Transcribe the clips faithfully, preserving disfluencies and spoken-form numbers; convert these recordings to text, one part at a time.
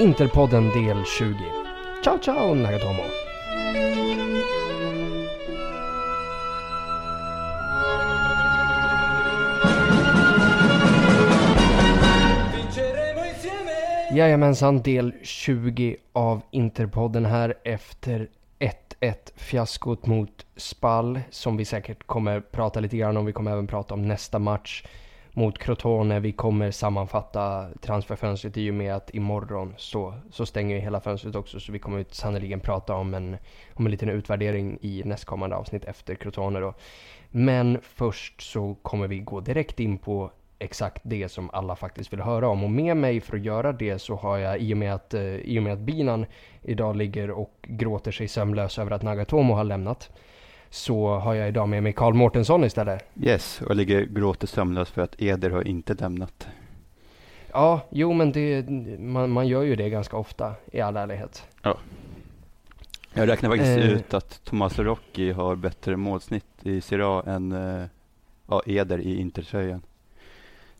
Interpodden del tjugo. Ciao, ciao, Nagatomo. Jajamensan, del tjugo av Interpodden här efter ett ett fiaskot mot Spall, som vi säkert kommer prata lite grann om. Vi kommer även prata om nästa match mot Crotone. Vi kommer sammanfatta transferfönstret i och med att imorgon så, så stänger ju hela fönstret också. Så vi kommer ut sannoliken prata om en, om en liten utvärdering i nästkommande avsnitt efter Crotone då. Men först så kommer vi gå direkt in på exakt det som alla faktiskt vill höra om. Och med mig för att göra det så har jag, i och med att, i och med att binan idag ligger och gråter sig sömlös över att Nagatomo har lämnat, så har jag idag med mig Karl Mårtensson istället. Yes, och jag ligger gråter sömlös för att Éder har inte lämnat. Ja, jo men det, man, man gör ju det ganska ofta i all ärlighet. Ja. Jag räknar faktiskt eh. ut att Thomas Rocchi har bättre målsnitt i Serie A än äh, ja, Éder i Intertröjan.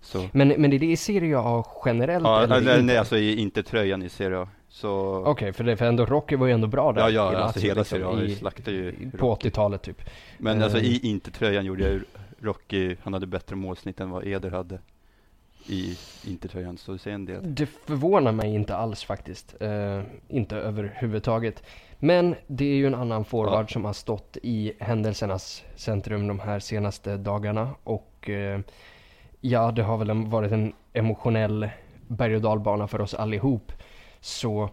Så. Men, men är det i Serie A generellt? Ja, eller nej, nej, alltså i Intertröjan i Serie A. Så... Okej, okay, för, för ändå Rocky var ju ändå bra där. Ja, ja, alltså hela liksom, serien slaktade ju på åttiotalet typ. Men uh, alltså i Intertröjan gjorde jag Rocky, han hade bättre målsnitt än vad Éder hade i Intertröjan, så det är en del. Det förvånar mig inte alls faktiskt, uh, inte överhuvudtaget. Men det är ju en annan forward ja. som har stått i händelsernas centrum de här senaste dagarna. Och uh, ja, det har väl varit en emotionell berg- och dalbana för oss allihop. Så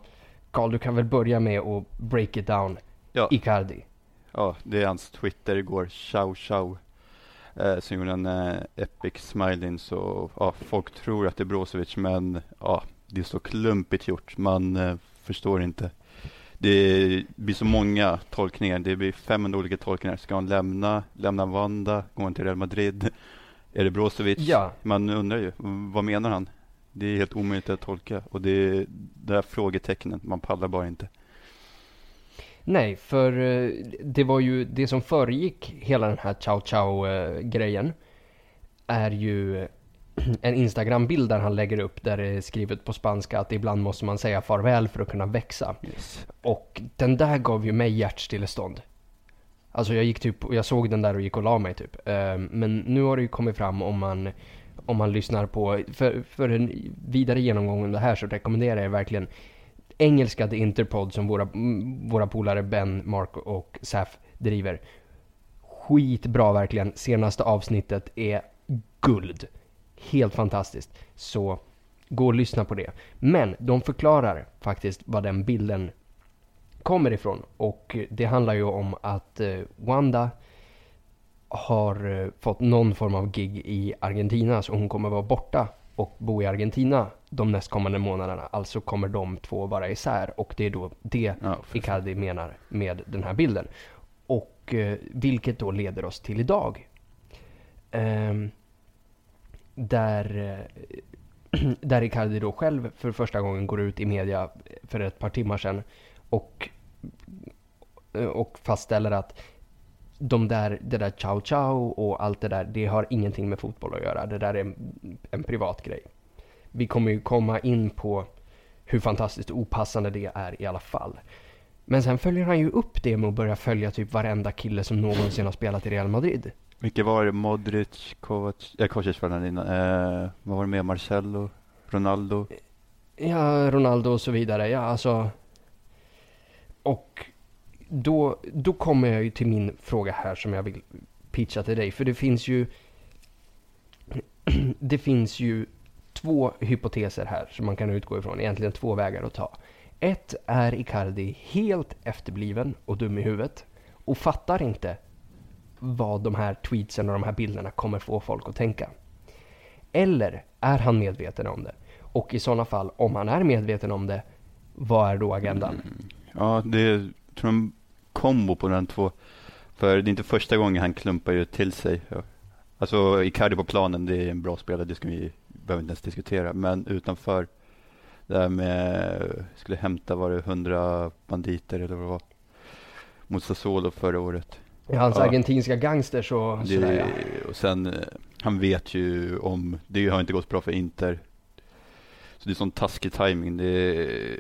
Carl, du kan väl börja med att break it down. Ja. Icardi. Ja, det är hans Twitter igår. Ciao, ciao. Eh, så gjorde han eh, epic smiling. Så ja, folk tror att det är Brozović, men ja, det är så klumpigt gjort. Man eh, förstår inte. Det blir så många tolkningar. Det blir femhundra olika tolkningar. Ska han lämna? Lämna Wanda? Går han till Real Madrid? Är det Brozović? Ja. Man undrar ju, vad menar han? Det är helt omöjligt att tolka. Och det är det här frågetecknet. Man pallar bara inte. Nej, för det var ju det som föregick hela den här ciao ciao-grejen är ju en Instagram-bild där han lägger upp, där det är skrivet på spanska att ibland måste man säga farväl för att kunna växa. Yes. Och den där gav ju mig hjärtstillestånd. Alltså jag gick typ, jag såg den där och gick och la mig typ. Men nu har det ju kommit fram om man... Om man lyssnar på, för, för en vidare genomgång om det här så rekommenderar jag verkligen engelska The Interpod som våra, våra polare Ben, Mark och Saf driver. Skitbra verkligen. Senaste avsnittet är guld. Helt fantastiskt. Så gå och lyssna på det. Men de förklarar faktiskt vad den bilden kommer ifrån. Och det handlar ju om att Wanda har fått någon form av gig i Argentina, så hon kommer vara borta och bo i Argentina de nästkommande månaderna. Alltså kommer de två vara isär, och det är då det ja, Icardi menar med den här bilden. Och eh, vilket då leder oss till idag. Eh, där, eh, där Icardi då själv för första gången går ut i media för ett par timmar sedan och, och fastställer att De där, det där ciao ciao och allt det där, det har ingenting med fotboll att göra. Det där är en, en privat grej. Vi kommer ju komma in på hur fantastiskt opassande det är i alla fall. Men sen följer han ju upp det med att börja följa typ varenda kille som någonsin har spelat i Real Madrid. Vilka var det? Modric, Kovac, äh, Kovacic var den innan. Eh, vad var det med? Marcelo, Ronaldo? Ja, Ronaldo och så vidare. Ja, alltså... Och... Då, då kommer jag ju till min fråga här som jag vill pitcha till dig. För det finns ju det finns ju två hypoteser här som man kan utgå ifrån. Egentligen två vägar att ta. Ett är Icardi helt efterbliven och dum i huvudet och fattar inte vad de här tweetsen och de här bilderna kommer få folk att tänka. Eller är han medveten om det? Och i sådana fall, om han är medveten om det, vad är då agendan? Mm. Ja, det är... Jag tror en kombo på den två. För det är inte första gången han klumpar ju till sig. Alltså Icardi på planen, det är en bra spelare, det ska vi behöver inte ens diskutera. Men utanför det här med, skulle hämta var det hundra banditer eller vad det var mot Sassuolo förra året. Ja, hans ja. argentinska gangster så, det, sådär, ja. Och sen, han vet ju om, det har inte gått bra för Inter. Så det är sån taskig timing. Det är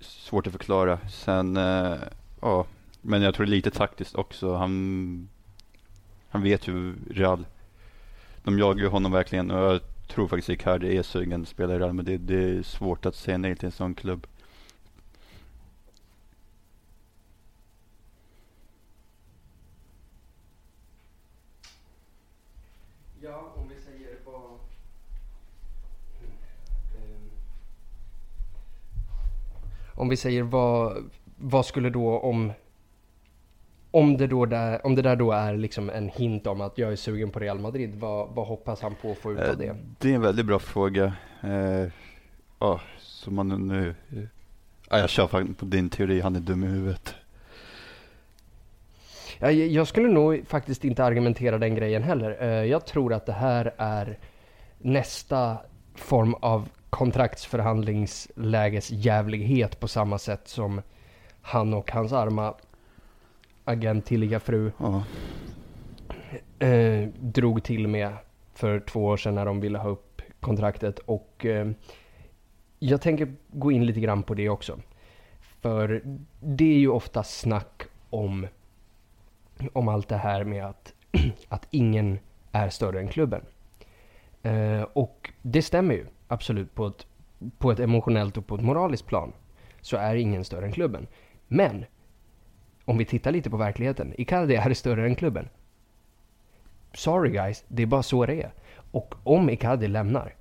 svårt att förklara. Sen, eh, ja, men jag tror det är lite taktiskt också. Han, han vet ju Real. De jagar ju honom verkligen. Och jag tror faktiskt att Icardi är sugen spelare i Real. Men det, det är svårt att säga nej till en sån klubb. Om vi säger vad, vad skulle då om om det då där, om det där då är liksom en hint om att jag är sugen på Real Madrid, vad, vad hoppas han på att få ut av det? Det är en väldigt bra fråga. Eh, ja, som man nu ja, jag kör faktiskt på din teori, han är dum i huvudet. Ja, jag skulle nog faktiskt inte argumentera den grejen heller. Eh, jag tror att det här är nästa form av kontraktsförhandlingsläges jävlighet på samma sätt som han och hans arma agentliga fru ja. eh, drog till med för två år sedan när de ville ha upp kontraktet. Och eh, jag tänker gå in lite grann på det också. För det är ju ofta snack om, om allt det här med att, att ingen är större än klubben. Eh, och det stämmer ju. Absolut, på ett, på ett emotionellt och på ett moraliskt plan så är ingen större än klubben. Men om vi tittar lite på verkligheten, Icardi är större än klubben. Sorry guys, det är bara så det är. Och om Icardi lämnar,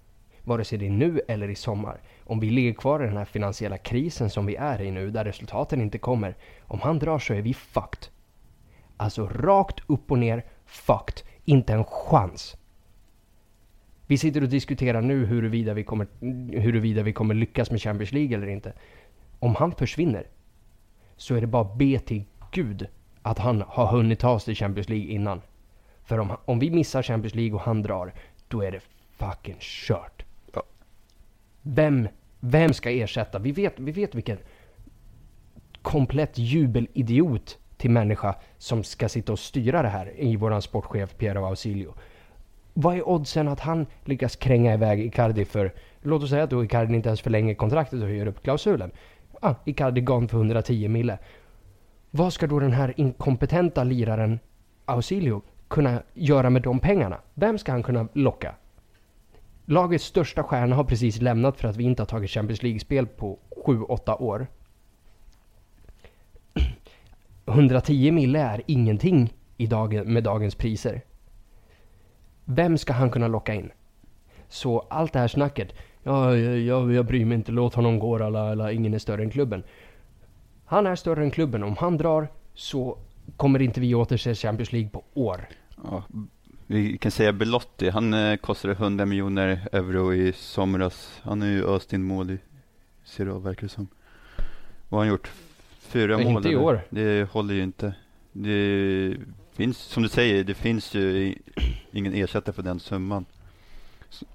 vare sig det är nu eller i sommar, om vi ligger kvar i den här finansiella krisen som vi är i nu, där resultaten inte kommer, om han drar så är vi fucked. Alltså rakt upp och ner, fucked. Inte en chans. Vi sitter och diskuterar nu huruvida vi, kommer, huruvida vi kommer lyckas med Champions League eller inte. Om han försvinner så är det bara be till Gud att han har hunnit ta sig till Champions League innan. För om, om vi missar Champions League och han drar, då är det fucking kört. Ja. Vem, vem ska ersätta? Vi vet, vi vet vilken komplett jubelidiot till människa som ska sitta och styra det här i våran sportchef Piero Ausilio. Vad är oddsen att han lyckas kränga iväg Icardi för, låt oss säga att då Icardi inte ens förlänger kontraktet och höjer upp klausulen. Ah, Icardi gone för hundratio mille. Vad ska då den här inkompetenta liraren Ausilio kunna göra med de pengarna? Vem ska han kunna locka? Lagets största stjärna har precis lämnat för att vi inte har tagit Champions League-spel på sju åtta år. hundratio mille är ingenting i dag, med dagens priser. Vem ska han kunna locka in? Så allt det här snacket, ja, jag, jag bryr mig inte, låt honom gå, alla, alla, ingen är större än klubben. Han är större än klubben. Om han drar så kommer inte vi återse Champions League på år. Ja, vi kan säga Belotti, han eh, kostade hundra miljoner euro i somras. Han är ju öst in mål i Serie A, verkar det som. Vad har han gjort? Fyra mål? Inte i år. Det håller ju inte. Det finns, som du säger, det finns ju ingen ersättare för den summan. Så.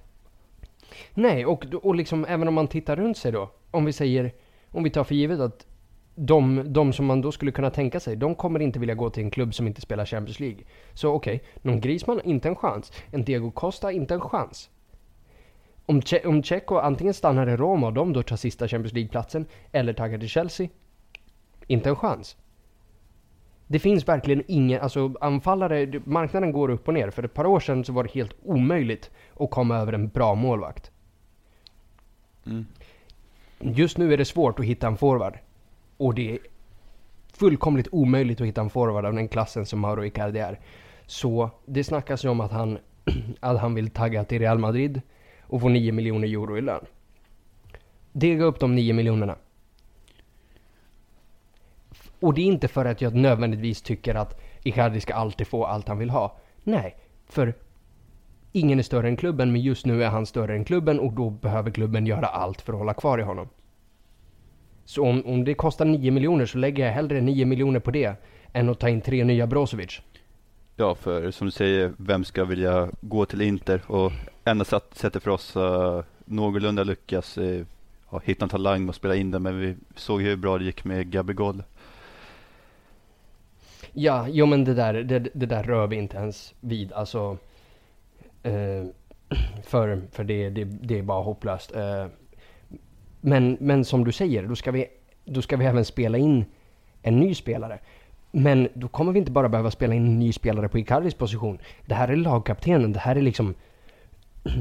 Nej, och, och liksom, även om man tittar runt sig då, om vi säger, om vi tar för givet att de, de som man då skulle kunna tänka sig, de kommer inte vilja gå till en klubb som inte spelar Champions League. Så okej, okay, någon Griezmann, inte en chans. En Diego Costa, inte en chans. Om, che- om Checo antingen stannar i Roma och de då tar sista Champions League-platsen, eller taggar till Chelsea, inte en chans. Det finns verkligen ingen, alltså anfallare, marknaden går upp och ner. För ett par år sedan så var det helt omöjligt att komma över en bra målvakt. Mm. Just nu är det svårt att hitta en forward. Och det är fullkomligt omöjligt att hitta en forward av den klassen som Mauro Icardi är. Så det snackas ju om att han, att han vill tagga till Real Madrid och få nio miljoner euro i lön. Dega upp de nio miljonerna. Och det är inte för att jag nödvändigtvis tycker att Icardi ska alltid få allt han vill ha. Nej, för ingen är större än klubben, men just nu är han större än klubben och då behöver klubben göra allt för att hålla kvar i honom. Så om, om det kostar nio miljoner så lägger jag hellre nio miljoner på det än att ta in tre nya Brozović. Ja, för som du säger, vem ska vilja gå till Inter? Och enda sättet för oss uh, någorlunda lyckas uh, hitta en talang och spela in den, men vi såg hur bra det gick med Gabigol. Ja, jo, men det där, det, det där rör vi inte ens vid. Alltså, eh, för för det, det, det är bara hopplöst. Eh, Men, men som du säger, då ska, vi, då ska vi även spela in en ny spelare. Men då kommer vi inte bara behöva spela in en ny spelare på Icardis position. Det här är lagkaptenen, det här är liksom,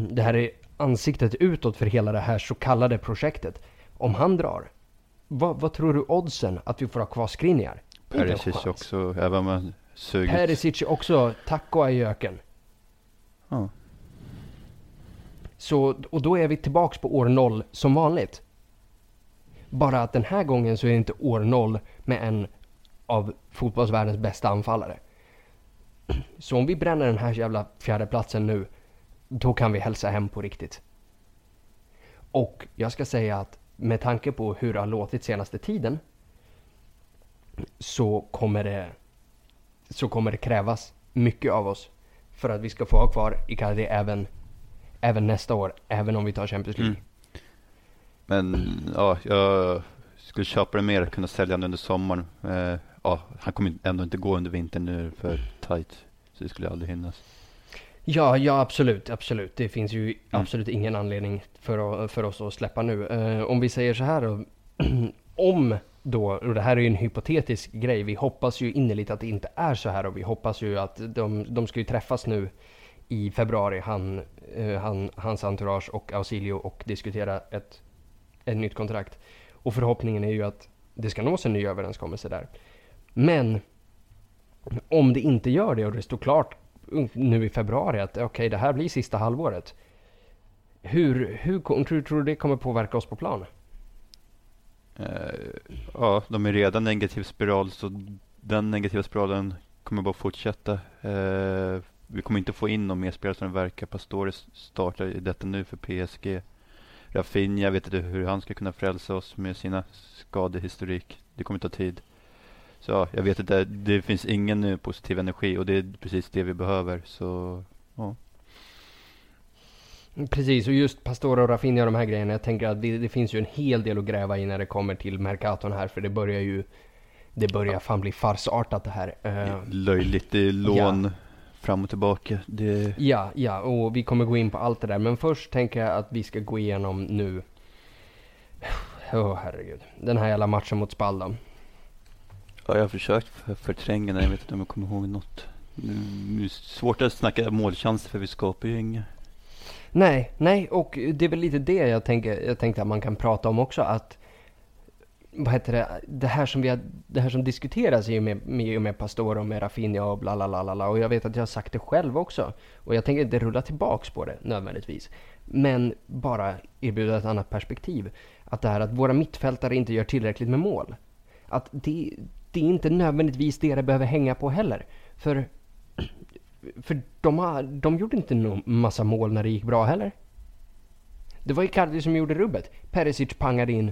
det här är ansiktet utåt för hela det här så kallade projektet. Om han drar, vad, vad tror du oddsen att vi får ha kvar Skriniar? Perišić också, även om man suger. Perišić också, taco i öken. Ja. Oh. Så, och då är vi tillbaka på år noll som vanligt. Bara att den här gången så är det inte år noll med en av fotbollsvärldens bästa anfallare. Så om vi bränner den här jävla fjärde platsen nu, då kan vi hälsa hem på riktigt. Och jag ska säga att med tanke på hur det har låtit senaste tiden, så kommer det, så kommer det krävas mycket av oss för att vi ska få ha kvar Icardi även även nästa år, även om vi tar Champions League. Mm. Men ja, jag skulle köpa det mer, kunna sälja det under sommaren. Eh, ja, han kommer ändå inte gå under vintern nu för tight, så det skulle aldrig hinnas. Ja, ja, absolut, absolut. Det finns ju mm. absolut ingen anledning för, för oss att släppa nu. Eh, om vi säger så här då, om då, och det här är ju en hypotetisk grej, vi hoppas ju innerligt att det inte är så här, och vi hoppas ju att de, de ska ju träffas nu i februari, han, eh, han, hans entourage och Ausilio, och diskutera ett, ett nytt kontrakt. Och förhoppningen är ju att det ska nås en ny överenskommelse där. Men om det inte gör det och det står klart nu i februari att okej, okay, det här blir sista halvåret, hur, hur tror, tror du det kommer påverka oss på plan? Uh, ja, de är redan negativ spiral, så den negativa spiralen kommer bara fortsätta. Uh, Vi kommer inte få in någon mer spelare som verkar. Pastore startar detta nu för P S G. Rafinha, vet inte hur han ska kunna frälsa oss med sina skadehistorik. Det kommer ta tid. Så jag vet inte, det finns ingen nu positiv energi, och det är precis det vi behöver. Så ja. Precis, och just Pastore och Rafinha och de här grejerna. Jag tänker att det, det finns ju en hel del att gräva i när det kommer till Mercaton här, för det börjar ju, det börjar fan bli farsartat det här. Löjligt, det är lån. Ja. Fram och tillbaka. Det... Ja, ja, och vi kommer gå in på allt det där. Men först tänker jag att vi ska gå igenom nu. Åh, oh, herregud. Den här jävla matchen mot Spall då. Ja, jag har försökt förtränga den. Jag vet inte om jag kommer ihåg något. Det är svårt att snacka målchanser, för vi skapar ju inga. Nej, nej. Och det är väl lite det jag tänker, jag tänkte att man kan prata om också. Att, vad heter det, det här som vi har, det här som diskuteras i och med, med, med Pastore och med Rafinha och bla, bla, bla, bla, och jag vet att jag har sagt det själv också, och jag tänker inte rulla tillbaks på det nödvändigtvis, men bara erbjuda ett annat perspektiv, att det här att våra mittfältare inte gör tillräckligt med mål, att det, det är inte nödvändigtvis det det behöver hänga på heller, för, för de, har, de gjorde inte någon massa mål när det gick bra heller. Det var Icardi som gjorde rubbet. Perišić pangade in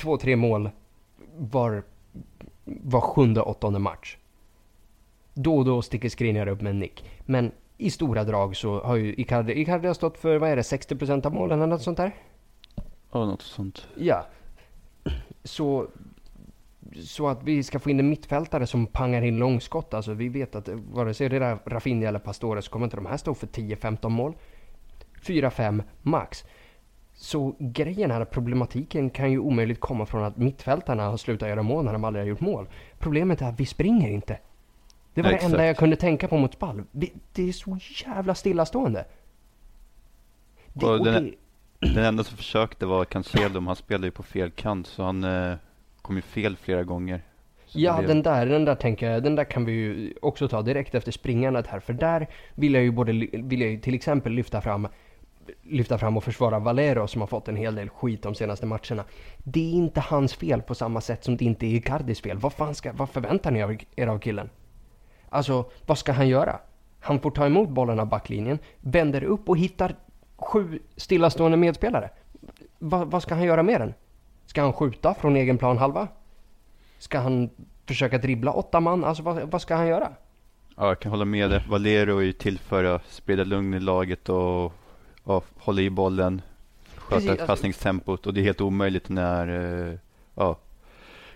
Två, tre mål var, var sjunde, åttonde match. Då och då sticker Skriniar upp med en nick. Men i stora drag så har ju Icardi, Icardi har stått för, vad är det, sextio procent av målen eller något sånt där? Ja, något sånt. Ja. Så, så att vi ska få in en mittfältare som pangar in långskott. Alltså vi vet att vare sig det är Rafinha eller Pastore så kommer inte de här stå för tio femton mål. fyra fem max. Så grejen här, problematiken kan ju omöjligt komma från att mittfältarna har slutat göra mål när de aldrig har gjort mål. Problemet är att vi springer inte. Det var, ja, det enda jag kunde tänka på mot Spall. Det, det är så jävla stillastående. Det, och och den, det... den enda som försökte var Cancelo. Han spelade ju på fel kant, så han eh, kom ju fel flera gånger. Så ja, blev... den där, den där tänker jag, den där kan vi ju också ta direkt efter springandet här. För där vill jag ju, både, vill jag ju till exempel lyfta fram lyfta fram och försvara Valero, som har fått en hel del skit de senaste matcherna. Det är inte hans fel på samma sätt som det inte är Icardis fel. Vad fan ska, vad förväntar ni er av killen? Alltså, vad ska han göra? Han får ta emot bollen av backlinjen, vänder upp och hittar sju stillastående medspelare. Va, vad ska han göra med den? Ska han skjuta från egen plan halva? Ska han försöka dribbla åtta man? Alltså, vad, vad ska han göra? Ja, jag kan hålla med dig. Valero är ju till för att sprida lugn i laget och ja, hålla i bollen, sköta passningstempot, och det är helt omöjligt när eh, ja,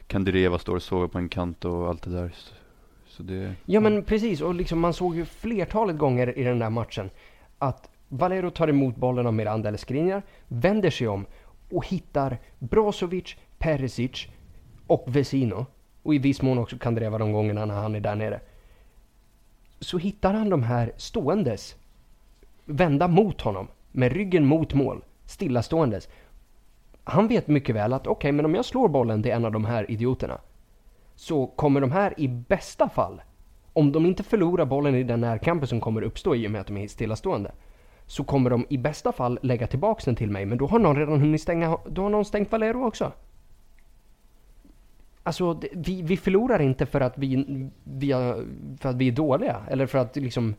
Candreva står och sover på en kant och allt det där. Så, så det, ja, ja men precis, och liksom, man såg ju flertalet gånger i den där matchen att Valero tar emot bollen av Miranda eller Skriniar, vänder sig om och hittar Brozović, Perišić och Vecino, och i viss mån också Candreva de gångerna när han är där nere, så hittar han de här ståendes vända mot honom med ryggen mot mål, stillaståendes. Han vet mycket väl att okej, okay, men om jag slår bollen till en av de här idioterna så kommer de här i bästa fall, om de inte förlorar bollen i den närkampen som kommer uppstå i och med att de är stillastående, så kommer de i bästa fall lägga tillbaka den till mig, men då har någon redan hunnit stänga, då har någon stängt Valero också. Alltså, vi, vi förlorar inte för att vi, vi har, för att vi är dåliga, eller för att liksom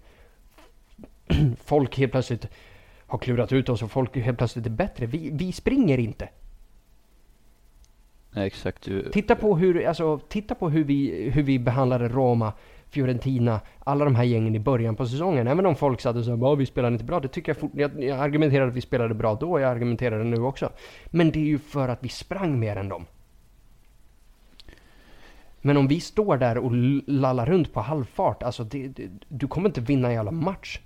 folk helt plötsligt har klurat ut oss och folk helt plötsligt är bättre. Vi, vi springer inte. Nej, exakt. Titta på hur, alltså, titta på hur vi, hur vi behandlade Roma, Fiorentina, alla de här gängen i början på säsongen. Även om folk satt och sa att vi spelade inte bra, det tycker jag, fort, jag, jag argumenterade att vi spelade bra då, jag argumenterade nu också. Men det är ju för att vi sprang mer än dem. Men om vi står där och lallar runt på halvfart, alltså det, det, du kommer inte vinna en jävla match.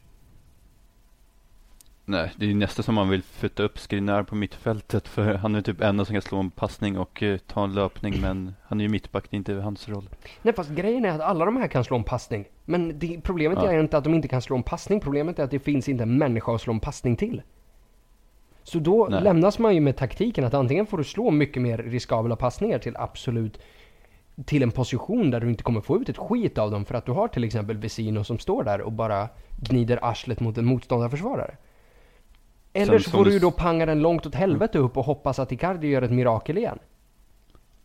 Nej, det är nästan som man vill flytta upp Skriniar på mittfältet, för han är typ enda som kan slå en passning och eh, ta en löpning, men han är ju mittback, det är inte hans roll. Nej, fast grejen är att alla de här kan slå en passning, men det, problemet ja. är inte att de inte kan slå en passning, problemet är att det finns inte en människa att slå en passning till. Så då Nej. lämnas man ju med taktiken att antingen får du slå mycket mer riskabla passningar till absolut till en position där du inte kommer få ut ett skit av dem, för att du har till exempel Vecino som står där och bara gnider arslet mot en motståndarförsvarare. Eller så får du ju då panga den långt åt helvete upp och hoppas att Icardi gör ett mirakel igen.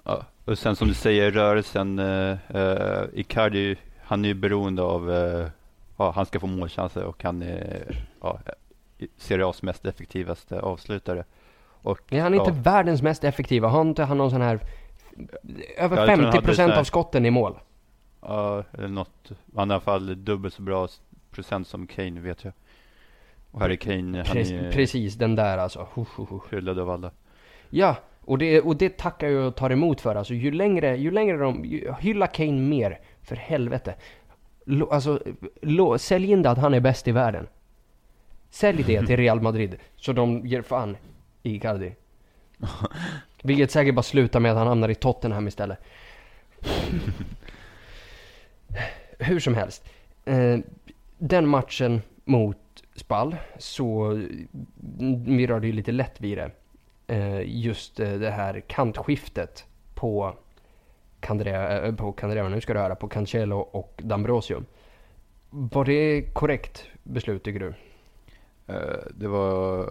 Ja, och sen som du säger, rörelsen uh, uh, Icardi, han är ju beroende av uh, ja, han ska få målchanser och han är uh, Serie A's mest effektivaste avslutare. Och, Nej, han är ja. inte världens mest effektiva. Han inte han någon sån här över femtio procent av skotten i mål. Ja, uh, eller något. I alla fall dubbelt så bra procent som Kane, vet jag. Och Harry Kane, han är precis den där alltså. Hyllad av alla. Ja, och det, och det tackar jag och tar emot för. Alltså, ju längre, ju längre de... Ju, hylla Kane mer, för helvete. Lo, alltså, lo, sälj in det att han är bäst i världen. Sälj det till Real Madrid så de ger fan i Icardi. Vilket säkert bara slutar med att han hamnar i Tottenham istället. Hur som helst. Eh, den matchen mot Spall, så vi rörde ju lite lätt vid det. Just det här kantskiftet på Candreva, på Candreva, nu ska du höra, på Cancelo och D'Ambrosio. Var det korrekt beslut, tycker du? Det var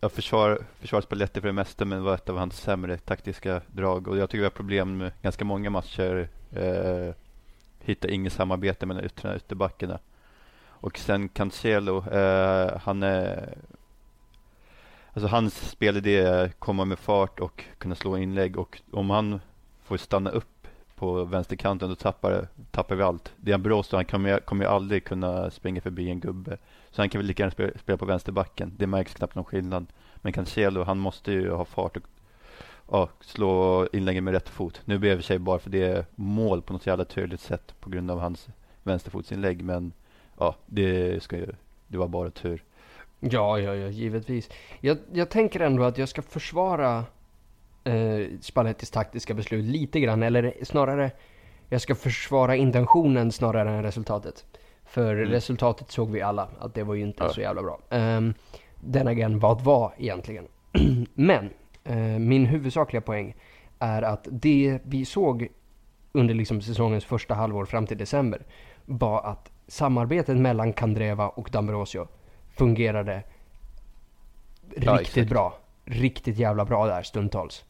jag försvar, försvarsspelet för det mesta, men det var ett av hans sämre taktiska drag. Och jag tycker vi har problem med ganska många matcher. Hitta inget samarbete mellan ytterna och ytterbackarna. Och sen Cancelo, eh, han är, alltså hans spelidé är komma med fart och kunna slå inlägg, och om han får stanna upp på vänsterkanten då tappar, tappar vi allt. Det är en bra, så han kommer, kommer ju aldrig kunna springa förbi en gubbe, så han kan väl lika gärna spela, spela på vänsterbacken, det märks knappt någon skillnad. Men Cancelo, han måste ju ha fart och, och slå inläggen med rätt fot. Nu blev det sig bara för det mål på något jävla tydligt sätt på grund av hans vänsterfotsinlägg, men ja, det ska ju, det var bara tur. Ja, ja, ja givetvis. Jag, jag tänker ändå att jag ska försvara eh, Spallettis taktiska beslut lite grann, eller snarare jag ska försvara intentionen snarare än resultatet. För mm. resultatet såg vi alla, att det var ju inte ja. så jävla bra. Um, den agen vad var egentligen. Men eh, min huvudsakliga poäng är att det vi såg under liksom säsongens första halvår fram till december var att samarbetet mellan Candreva och D'Ambrosio fungerade ja, riktigt exakt. bra. Riktigt jävla bra där stundtals.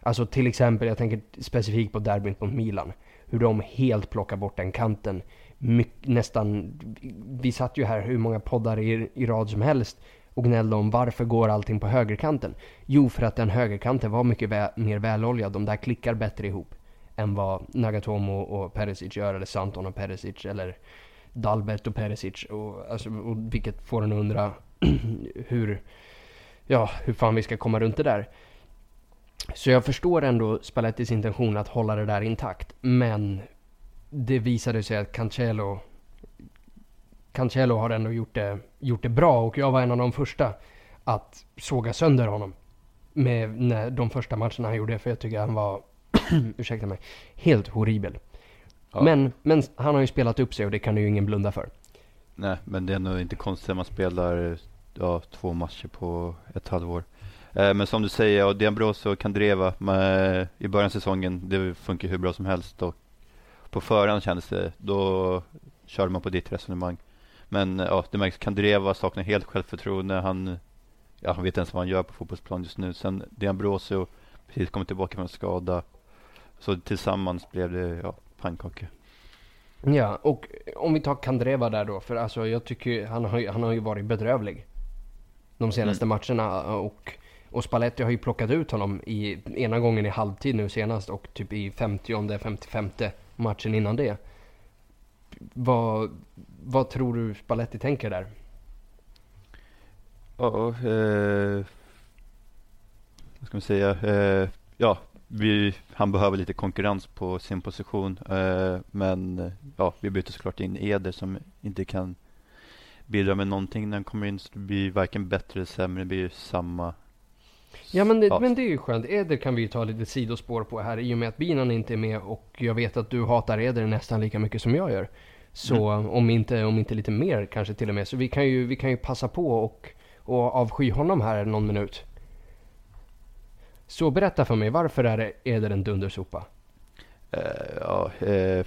Alltså till exempel, jag tänker specifikt på derbyn mot Milan. Hur de helt plockar bort den kanten. My- nästan, vi satt ju här hur många poddar i, i rad som helst och gnällde om varför går allting på högerkanten. Jo, för att den högerkanten var mycket vä- mer väloljad. De där klickar bättre ihop än vad Nagatomo och Perišić gör, eller Santon och Perišić, eller Dalbert och Perišić, och, alltså, och vilket får en undra hur, ja, hur fan vi ska komma runt det där. Så jag förstår ändå Spallettis intention att hålla det där intakt, men det visade sig att Cancelo Cancelo har ändå gjort det, gjort det bra, och jag var en av de första att såga sönder honom med när de första matcherna han gjorde, för jag tycker han var ursäkta mig, helt horribel. Ja. Men, men han har ju spelat upp sig och det kan ju ingen blunda för. Nej, men det är nog inte konstigt att man spelar ja, två matcher på ett halvår. Eh, men som du säger, och D'Ambrosio och Candreva med, i början av säsongen, det funkar hur bra som helst. Och på förhand kändes det, då kör man på ditt resonemang. Men ja, det märks att Candreva saknar helt självförtroende. Han, ja, han vet inte ens vad han gör på fotbollsplan just nu. Sen D'Ambrosio precis kommit tillbaka från skada. Så tillsammans blev det ja, pannkaka. Ja, och om vi tar Candreva där då, för alltså jag tycker han har, han har ju varit bedrövlig de senaste mm. matcherna, och, och Spalletti har ju plockat ut honom i ena gången i halvtid nu senast och typ i femtio femtiofem matchen innan det. Vad, vad tror du Spalletti tänker där? Ja, eh, vad ska man säga? Eh, ja, vi, han behöver lite konkurrens på sin position, eh, men ja, vi byter såklart in Éder som inte kan bidra med någonting när han kommer in, så det blir varken bättre eller sämre, det blir ju samma. Ja, men det, ja. men det är ju skönt. Éder kan vi ju ta lite sidospår på här i och med att Binan inte är med, och jag vet att du hatar Éder nästan lika mycket som jag gör. Så mm. om, inte, om inte lite mer kanske till och med, så vi kan ju, vi kan ju passa på och, och avsky honom här någon minut. Så berätta för mig, varför är det Éder en dundersopa? Uh, ja, uh,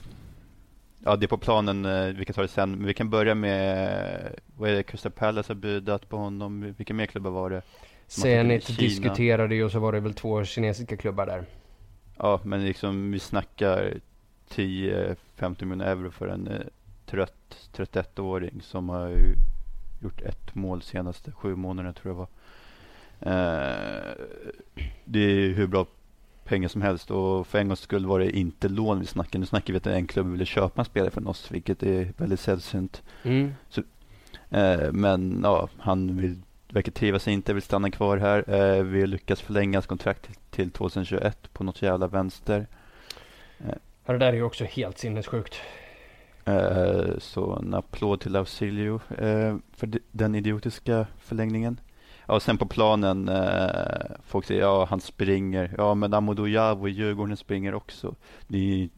ja, det är på planen, uh, vi kan ta det sen. Men vi kan börja med, uh, vad är det, Crystal Palace har budat på honom. Vilka mer klubbar var det? Zenit diskuterade ju, och så var det väl två kinesiska klubbar där. Ja, men liksom vi snackar tio femton miljoner euro för en uh, trött trettioettåring som har ju gjort ett mål senaste sju månaderna tror jag var. Uh, det är hur bra pengar som helst, och för en gångs skull var det inte lån vi snackade. Nu snackar vi att en klubb ville köpa en spelare från oss, vilket är väldigt sällsynt. Mm. Så, uh, men ja, han vill, verkar trivas inte, vill stanna kvar här. Uh, vi lyckas förlänga hans kontrakt till, till tjugohundratjugoett på något jävla vänster. Uh, det där är ju också helt sinnessjukt. Uh, så en applåd till Ausilio uh, för d- den idiotiska förlängningen. Ja, sen på planen, eh, folk säger ja, han springer. Ja, men Amadou Diallo i Djurgården springer också. Det...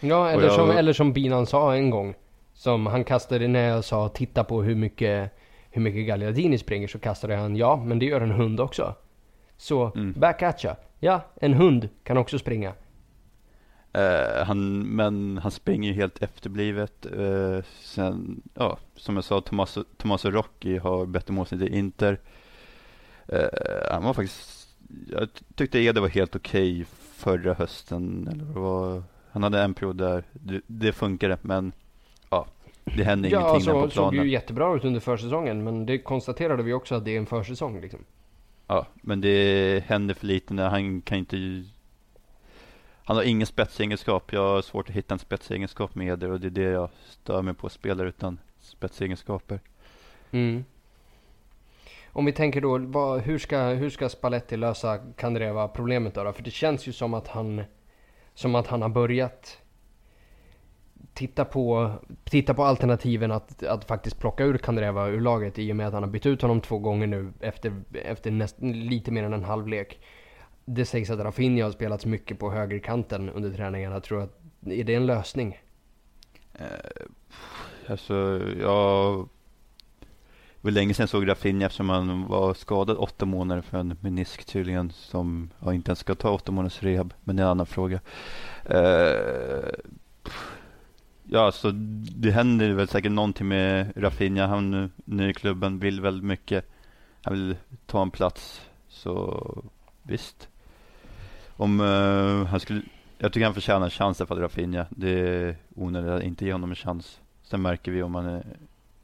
Ja, eller, jag... som, eller som Binan sa en gång, som han kastade när jag sa titta på hur mycket, hur mycket Gagliardini springer, så kastade han ja, men det gör en hund också. Så, mm. backatcha. Ja, en hund kan också springa. Eh, han, men han springer helt efterblivet. Eh, sen, ja, som jag sa, Thomas, Thomas Rocchi har bättre målsnitt i Inter. Uh, han var faktiskt, jag tyckte Éder var helt okej förra hösten, eller var, han hade en period där det, det funkade, men ja, det hände ja, ingenting alltså, på planen. Det såg ju jättebra ut under försäsongen, men det konstaterade vi också att det är en försäsong liksom. Ja, men det hände för lite när han kan inte, han har ingen spetsegenskap. Jag har svårt att hitta en spetsegenskap med Éder, och det är det jag stör mig på, spelare utan spetsegenskaper. Mm. Om vi tänker då, vad, hur, ska, hur ska Spalletti lösa Candreva-problemet då, då? För det känns ju som att han, som att han har börjat titta på, titta på alternativen att, att faktiskt plocka ur Candreva ur laget, i och med att han har bytt ut honom två gånger nu efter, efter näst, lite mer än en halvlek. Det sägs att Rafinha har spelats mycket på högerkanten under träningarna. Tror att, är det en lösning? Uh, alltså, jag... För länge sedan såg Rafinha, eftersom han var skadad åtta månader för en menisk tydligen, som ja, inte ens ska ta åtta månaders rehab, men det är en annan fråga. Uh, ja, så det händer väl säkert någonting med Rafinha. Han nu, nu i klubben vill väldigt mycket. Han vill ta en plats, så visst. Om uh, han skulle, jag tycker han förtjänar en chans för Rafinha. Det är onödigt att inte ge honom en chans. Sen märker vi om han är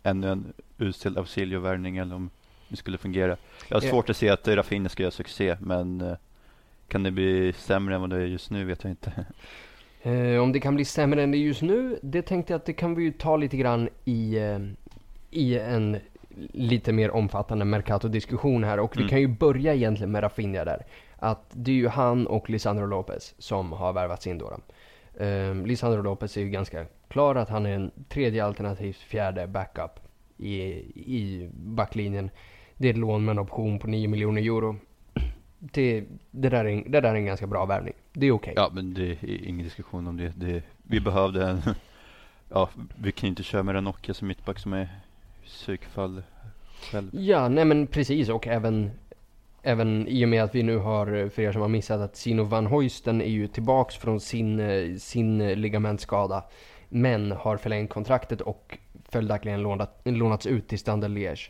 ännu en utställd auxiliovärvning eller om det skulle fungera. Jag har svårt yeah. att se att Rafinha ska göra succé, men kan det bli sämre än vad det är just nu vet jag inte. Eh, om det kan bli sämre än det just nu, det tänkte jag att det kan vi ju ta lite grann i, i en lite mer omfattande Mercato-diskussion här, och vi mm. kan ju börja egentligen med Rafinha där. Att det är ju han och Lisandro Lopez som har värvats in då. Eh, Lisandro Lopez är ju ganska klar att han är en tredje alternativt fjärde backup i, i backlinjen. Det är ett lån med en option på nio miljoner euro. det, det, där är, det där är en ganska bra värvning. Det är okej. Okay. Ja, men det är ingen diskussion om det. det vi behövde en... Ja, vi kan inte köra med Ranocchia som mittback som är psykfall själv. Ja, nej men precis. Och även, även i och med att vi nu har, för er som har missat, att Sino van Hoysten är ju tillbaks från sin, sin ligamentskada. Men har förlängt kontraktet och följaktligen lånat, lånats ut till Standard Liège.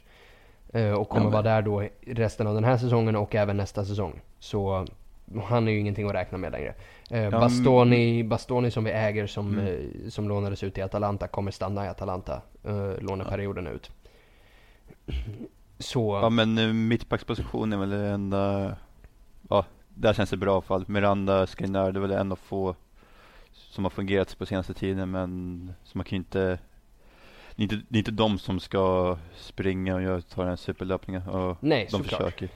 Och kommer vara där då resten av den här säsongen och även nästa säsong. Så han är ju ingenting att räkna med längre. Eh, Bastoni, Bastoni som vi äger som, mm. eh, som lånades ut i Atalanta kommer stanna i Atalanta eh, låneperioden ja. ut. Så. Ja, men eh, mittbackspositionen är väl det enda... Ja, där känns det bra i alla fall. Miranda, Skriniar, det är väl en av få som har fungerat på senaste tiden, men som man kan inte... Det är, inte, det är inte de som ska springa och göra, ta den här superlöpningen. Och nej, de försöker.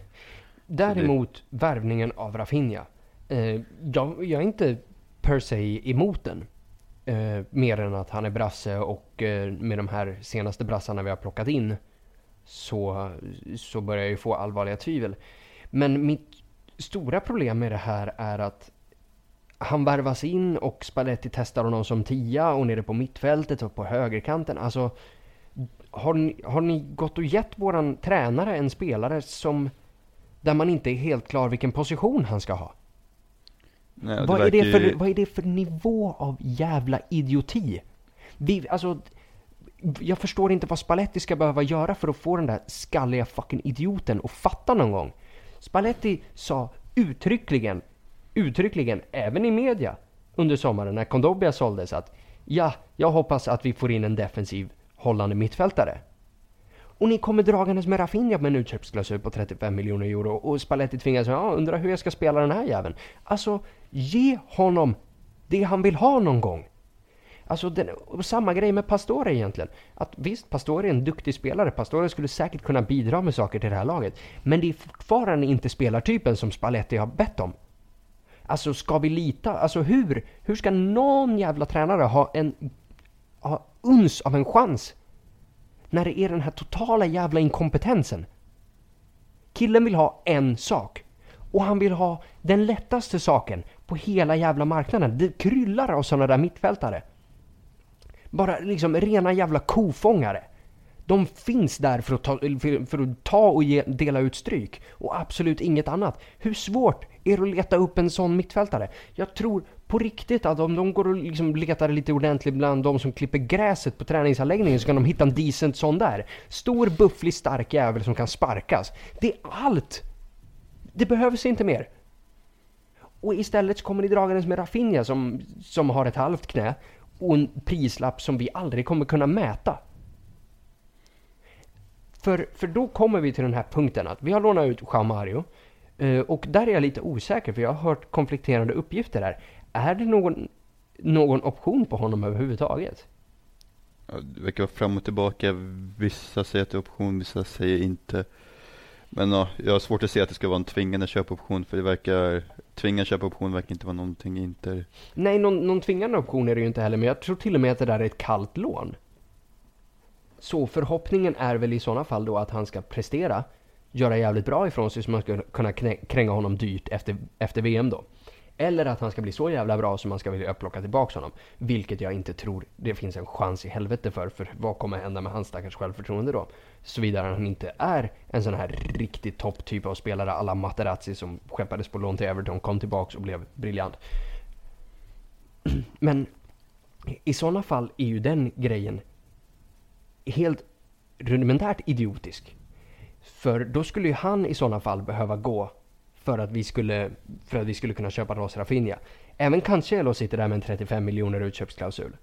Däremot det... värvningen av Rafinha. Eh, jag, jag är inte per se emot den. Eh, mer än att han är brasse och eh, med de här senaste brassarna vi har plockat in så, så börjar jag ju få allvarliga tvivel. Men mitt stora problem med det här är att han värvas in och Spalletti testar honom som tia och nere på mittfältet och på högerkanten. Alltså, har ni, har ni gått och gett våran tränare en spelare som där man inte är helt klar vilken position han ska ha? Nej, det vad, är det för, ju... vad är det för nivå av jävla idioti? Vi, alltså, jag förstår inte vad Spalletti ska behöva göra för att få den där skalliga fucking idioten att fatta någon gång. Spalletti sa uttryckligen uttryckligen även i media under sommaren när Kondogbia såldes att ja, jag hoppas att vi får in en defensiv hållande mittfältare. Och ni kommer dragandes med Rafinha med en utköpsklausul på trettiofem miljoner euro och Spalletti tvingas ja, undra hur jag ska spela den här jäveln. Alltså, ge honom det han vill ha någon gång. Alltså, den, och samma grej med Pastore egentligen. Att visst, Pastore är en duktig spelare. Pastore skulle säkert kunna bidra med saker till det här laget. Men det är fortfarande inte spelartypen som Spalletti har bett om. Alltså ska vi lita? Alltså hur? Hur ska någon jävla tränare ha en ha uns av en chans när det är den här totala jävla inkompetensen? Killen vill ha en sak och han vill ha den lättaste saken på hela jävla marknaden. Det kryllar av sådana där mittfältare. Bara liksom rena jävla kofångare. De finns där för att ta, för, för att ta och ge, dela ut stryk. Och absolut inget annat. Hur svårt är det att leta upp en sån mittfältare? Jag tror på riktigt att om de går och liksom letar lite ordentligt bland de som klipper gräset på träningsanläggningen så kan de hitta en decent sån där. Stor, bufflig, stark jävel som kan sparkas. Det är allt. Det behövs inte mer. Och istället så kommer ni dragandes med Rafinha som, som har ett halvt knä. Och en prislapp som vi aldrig kommer kunna mäta. För, för då kommer vi till den här punkten att vi har lånat ut João Mario och där är jag lite osäker för jag har hört konflikterande uppgifter där. Är det någon, någon option på honom överhuvudtaget? Ja, det verkar vara fram och tillbaka. Vissa säger att det är option, vissa säger inte. Men ja, jag har svårt att se att det ska vara en tvingande köpoption för det verkar, tvingande köpoption verkar inte vara någonting inte. Nej, någon, någon tvingande option är det ju inte heller men jag tror till och med att det där är ett kallt lån. Så förhoppningen är väl i sådana fall då att han ska prestera, göra jävligt bra ifrån sig så man ska kunna kränga honom dyrt efter, efter V M då. Eller att han ska bli så jävla bra så man ska vilja plocka tillbaka honom. Vilket jag inte tror det finns en chans i helvete för. För vad kommer hända med hans stackars självförtroende då? Såvidare han inte är en sån här riktigt topptyp av spelare alla Materazzi som skeppades på lån till Everton, kom tillbaka och blev briljant. Men i sådana fall är ju den grejen helt rudimentärt idiotisk. För då skulle ju han i sådana fall behöva gå för att vi skulle, för att vi skulle kunna köpa loss Rafinha. Även Cancelo sitter där med en trettiofem miljoner utköpsklausul.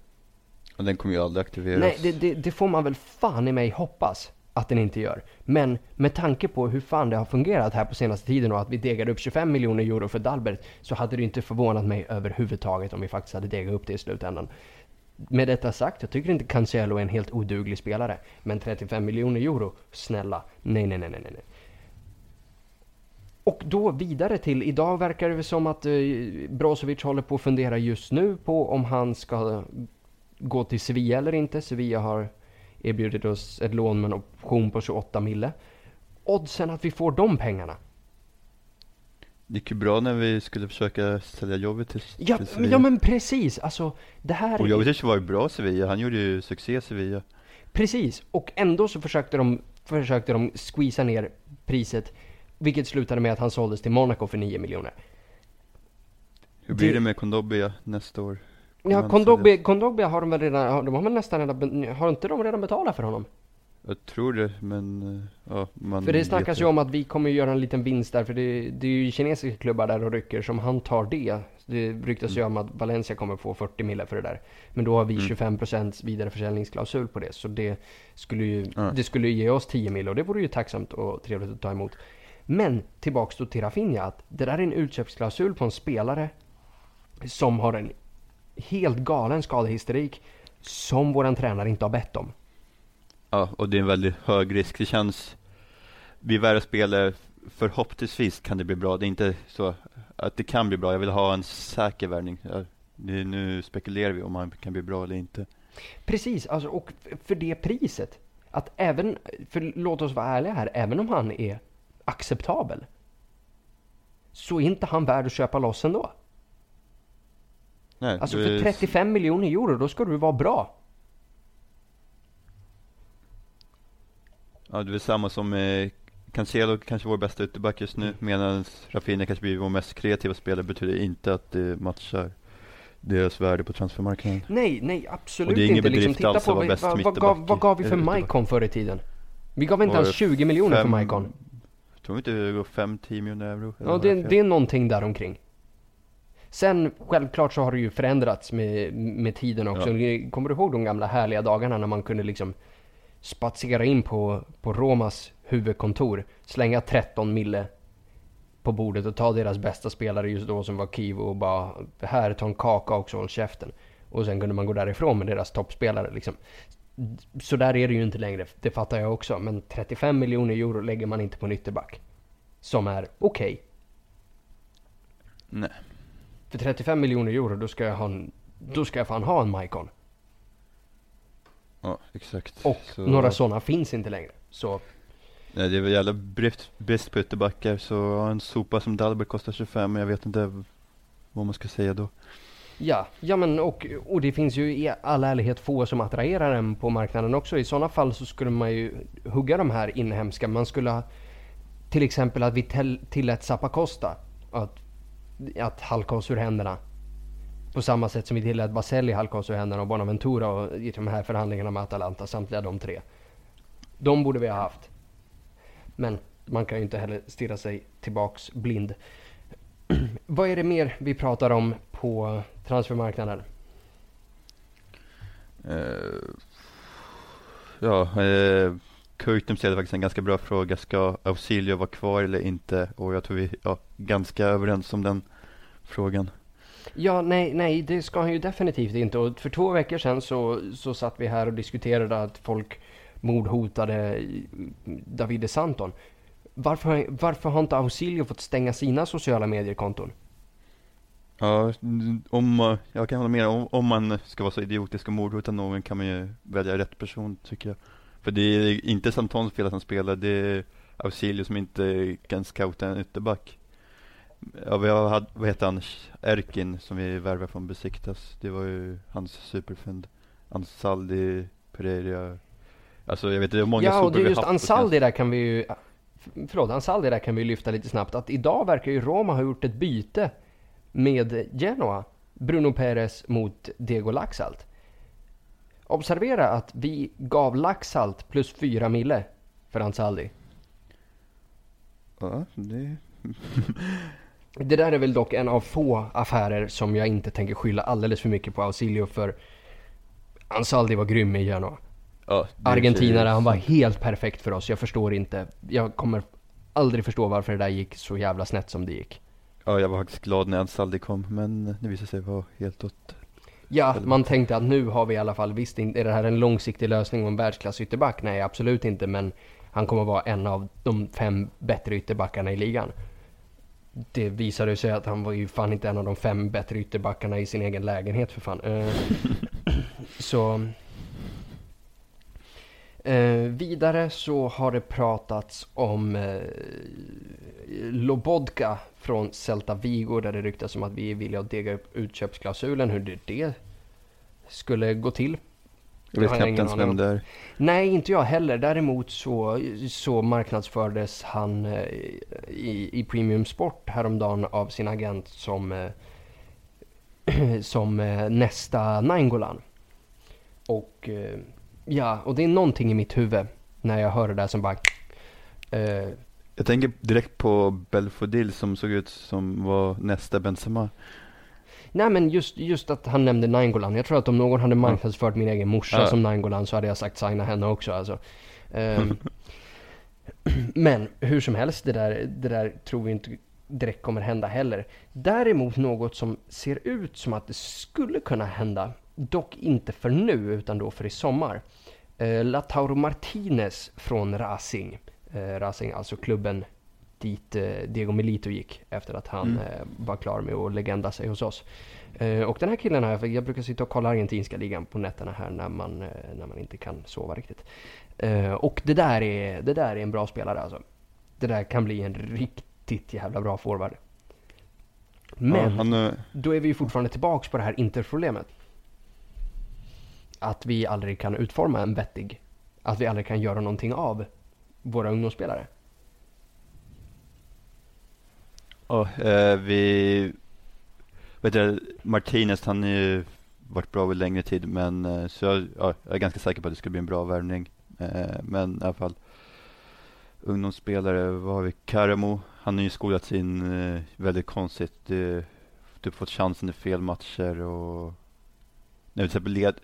Och den kommer ju aldrig aktiveras. Nej, det, det, det får man väl fan i mig hoppas att den inte gör. Men med tanke på hur fan det har fungerat här på senaste tiden och att vi degade upp tjugofem miljoner euro för Dalbert så hade det inte förvånat mig överhuvudtaget om vi faktiskt hade degat upp det i slutändan. Med detta sagt, jag tycker inte Cancelo är en helt oduglig spelare. Men trettiofem miljoner euro, snälla. Nej, nej, nej, nej, nej. Och då vidare till, idag verkar det som att eh, Brozović håller på att fundera just nu på om han ska gå till Sevilla eller inte. Sevilla har erbjudit oss ett lån med en option på tjugoåtta mille. Oddsen att vi får de pengarna. Det gick ju bra när vi skulle försöka sälja jobbet till, ja, till Sevilla. Ja, men precis. Alltså, det här och Jovetic var ju bra i Sevilla. Han gjorde ju succé i Sevilla. Precis. Och ändå så försökte de, försökte de squeeza ner priset. Vilket slutade med att han såldes till Monaco för nio miljoner. Hur blir det, det med Kondogbia nästa år? Ja, Kondogbia, Kondogbia har de väl redan, har de har nästan redan, har inte de redan betalat för honom? Jag tror det, men ja, man. För det snackas ju om att vi kommer göra en liten vinst där, för det, det är ju kinesiska klubbar där och rycker som han tar det. Det ryktas mm. ju om att Valencia kommer få fyrtio miljoner för det där. Men då har vi mm. tjugofem procent vidareförsäljningsklausul på det, så det skulle ju mm. det skulle ge oss tio miljoner, och det vore ju tacksamt och trevligt att ta emot. Men tillbaks då till Rafinha, att det där är en utköpsklausul på en spelare som har en helt galen skadehistorik som våran tränare inte har bett om. Ja, och det är en väldigt hög risk. Det känns, vi värre spelare, förhoppningsvis kan det bli bra. Det är inte så att det kan bli bra. Jag vill ha en säker värvning. Nu spekulerar vi om han kan bli bra eller inte. Precis, alltså, och för det priset. Att även, för låt oss vara ärliga här, även om han är acceptabel, så är inte han värd att köpa loss ändå. Nej, alltså för trettiofem miljoner euro, då ska du vara bra. Ja, det är samma som eh, Cancelo kanske vår bästa ytterback just nu, medan Rafinha kanske blir vår mest kreativa spelare, betyder inte att det matchar deras värde på transfermarknaden. Nej, nej, absolut inte. Bedrift, liksom, titta alltså, på vi, vad, vad, gav, vad gav vi för Maicon förr i tiden? Vi gav inte ens tjugo miljoner fem, för Maicon. Jag tror inte det går fem till tio miljoner euro. Ja, det, det är någonting där omkring. Sen självklart så har det ju förändrats med, med tiden också. Ja. Kommer du ihåg de gamla härliga dagarna när man kunde liksom spatsera in på, på Romas huvudkontor, slänga tretton mille på bordet och ta deras bästa spelare just då som var Kiv och bara här, ta en kaka också, håll käften. Och sen kunde man gå därifrån med deras toppspelare liksom. Så där är det ju inte längre, det fattar jag också. Men trettiofem miljoner euro lägger man inte på en ytterback som är okej. Okay. Nej. För trettiofem miljoner euro, då ska jag ha en, då ska jag fan ha en Maicon. Ja, exakt. Och så, några sådana finns inte längre. Så. Nej, det är väl jävla brist, brist på ytterbackar. Så en sopa som Dalbert kostar tjugofem, men jag vet inte vad man ska säga då. Ja, ja men och, och det finns ju i all ärlighet få som attraherar den på marknaden också. I sådana fall så skulle man ju hugga de här inhemska. Man skulle ha, till exempel att vi till, tillät Zappacosta att, att halka oss ur händerna. På samma sätt som vi tillät Baselli, Halkos och Händerna och Bonaventura och i de här förhandlingarna med Atalanta, samtliga de tre. De borde vi ha haft. Men man kan ju inte heller stirra sig tillbaks blind. Vad är det mer vi pratar om på transfermarknaden? Uh, ja, uh, Kurtum ställde faktiskt en ganska bra fråga. Ska Auxilio vara kvar eller inte? Och jag tror vi är ja, ganska överens om den frågan. Ja, nej, nej, det ska han ju definitivt inte. Och för två veckor sedan så, så satt vi här och diskuterade att folk mordhotade Davide Santon. Varför, varför har inte Auxilio fått stänga sina sociala mediekonton? Ja, om, jag kan hålla med. Om, om man ska vara så idiotisk och mordhota någon kan man ju välja rätt person, tycker jag. För det är inte Santons fel att han spelar, det är Auxilio som inte kan scouta en ytterback. Ja, vi har haft, vad heter han, Erkin som vi värvade från Besiktas. Det var ju hans superfund. Ansaldi, Pereira. Alltså jag vet inte hur många ja, super vi har haft. Ja, och just Ansaldi där kan vi ju förlåt, Ansaldi där kan vi lyfta lite snabbt. Att idag verkar ju Roma ha gjort ett byte med Genoa. Bruno Perez mot Diego Laxalt. Observera att vi gav Laxalt plus fyra mille för Ansaldi. Ja, det det där är väl dock en av få affärer som jag inte tänker skylla alldeles för mycket på Auxilio, för Ansaldi var grym i Genoa. Ja, argentinare, han var helt perfekt för oss. Jag förstår inte. Jag kommer aldrig förstå varför det där gick så jävla snett som det gick. Ja, jag var faktiskt glad när Ansaldi kom, men det visade sig vara helt åt. Ja, man tänkte att nu har vi i alla fall visst inte, är det här en långsiktig lösning och en världsklass ytterback? Nej, absolut inte, men han kommer vara en av de fem bättre ytterbackarna i ligan. Det visade sig att han var ju fan inte en av de fem bättre ytterbackarna i sin egen lägenhet för fan. Så Eh, vidare så har det pratats om eh, Lobotka från Celta Vigo, där det ryktas om att vi är villiga att dega upp utköpsklausulen. Hur det, det skulle gå till. Jag vet knappt ens vem det är. Nej, inte jag heller. Däremot så, så marknadsfördes han eh, i, i Premium Sport häromdagen av sin agent som, eh, som eh, nästa Nainggolan. Och... Eh, Ja, och det är någonting i mitt huvud när jag hör det där som bara... Eh. Jag tänker direkt på Belfodil som såg ut som var nästa Benzema. Nej, men just, just att han nämnde Nainggolan. Jag tror att om någon hade marknadsfört min egen morsa ja. som Nainggolan, så hade jag sagt signa henne också. Alltså. Eh. Men hur som helst, det där, det där tror vi inte direkt kommer hända heller. Däremot något som ser ut som att det skulle kunna hända, dock inte för nu utan då för i sommar. Eh, Lautaro Martinez från Racing. Eh, Racing, alltså klubben dit eh, Diego Milito gick efter att han mm. eh, var klar med att legenda sig hos oss. Eh, och den här killen här, för jag brukar sitta och kolla argentinska ligan på nätterna här när man, eh, när man inte kan sova riktigt. Eh, och det där, är, det där är en bra spelare alltså. Det där kan bli en riktigt jävla bra forward. Men ja, han är... då är vi ju fortfarande tillbaka på det här interproblemet. Att vi aldrig kan utforma en vettig, att vi aldrig kan göra någonting av våra ungdomsspelare. Oh, eh, vi vet du, Martinez han har ju varit bra vid längre tid, men så jag, ja, jag är ganska säker på att det skulle bli en bra värvning. Eh, men i alla fall ungdomsspelare, vad har vi? Karamoh, han har ju skolat sin eh, väldigt konstigt, du, typ fått chansen i fel matcher och när vi till exempel led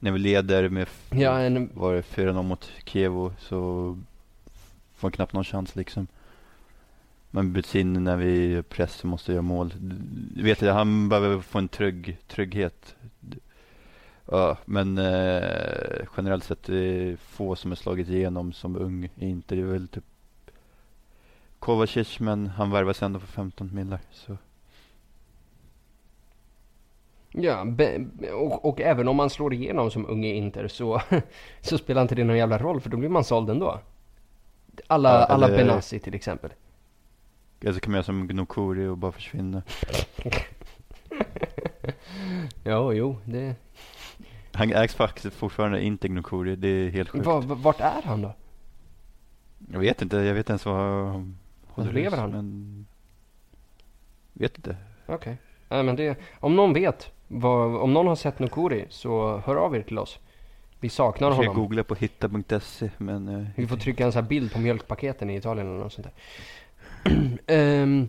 När vi leder med f- ja, en... var det fyra noll mot Kiev, så får knappt någon chans liksom. Man byts in när vi pressar, måste göra mål. Du vet jag, han behöver få en trygg, trygghet. Ja, men eh, generellt sett det är få som har slagit igenom som ung. Inte det är väl typ Kovacic, men han värvas ändå för femton millar så. Ja, be, och, och även om man slår igenom som unge Inter så, så spelar inte det någon jävla roll, för då blir man såld ändå. Alla, ja, alla Benassi till exempel. Eller så kan man göra som Gnoukouri och bara försvinna. ja, jo. Det... Han ägs faktiskt fortfarande inte, Gnoukouri, det är helt sjukt. Va, va, vart är han då? Jag vet inte, jag vet ens vad han håller. Lever han? Men... vet inte. Okej. Okay. Nej, men det, om någon vet, vad, om någon har sett Gnoukouri så hör av er till oss. Vi saknar honom. Vi ska googla på hitta punkt se. Men, uh, vi får trycka en sån här bild på mjölkpaketen i Italien eller något sånt där. um,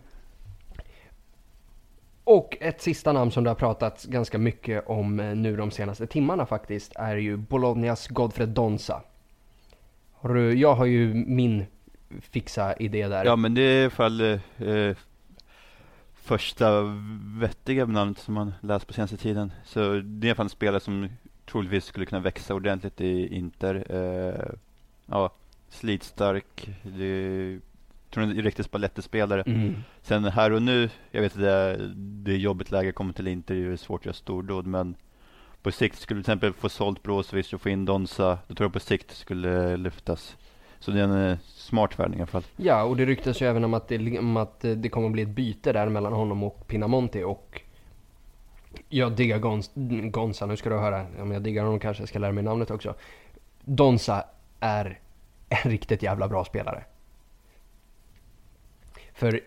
och ett sista namn som det har pratats ganska mycket om nu de senaste timmarna faktiskt är ju Bolognas Godfred Donsah. Har du, jag har ju min fixa idé där. Ja, men det är i alla fall... Uh, första vettiga namnet som man läst på senaste tiden. Så det är i alla fall en spelare som troligtvis skulle kunna växa ordentligt i Inter. Eh, ja, slitstark. Det är, tror jag, en riktigt spalettespelare. Mm. Sen här och nu, jag vet att det är, det är jobbigt läge kommer till Inter. Det är svårt att göra stordåd, men på sikt skulle du till exempel få sålt Brozović och få in Donsah. Då tror jag på sikt skulle lyftas. Så det är en smart värvning i alla fall. Ja, och det ryktas ju även om att det, om att det kommer att bli ett byte där mellan honom och Pinamonti. Och jag diggar Gons, Gonsa, nu ska du höra. Om jag diggar honom kanske jag ska lära mig namnet också. Donsah är en riktigt jävla bra spelare. För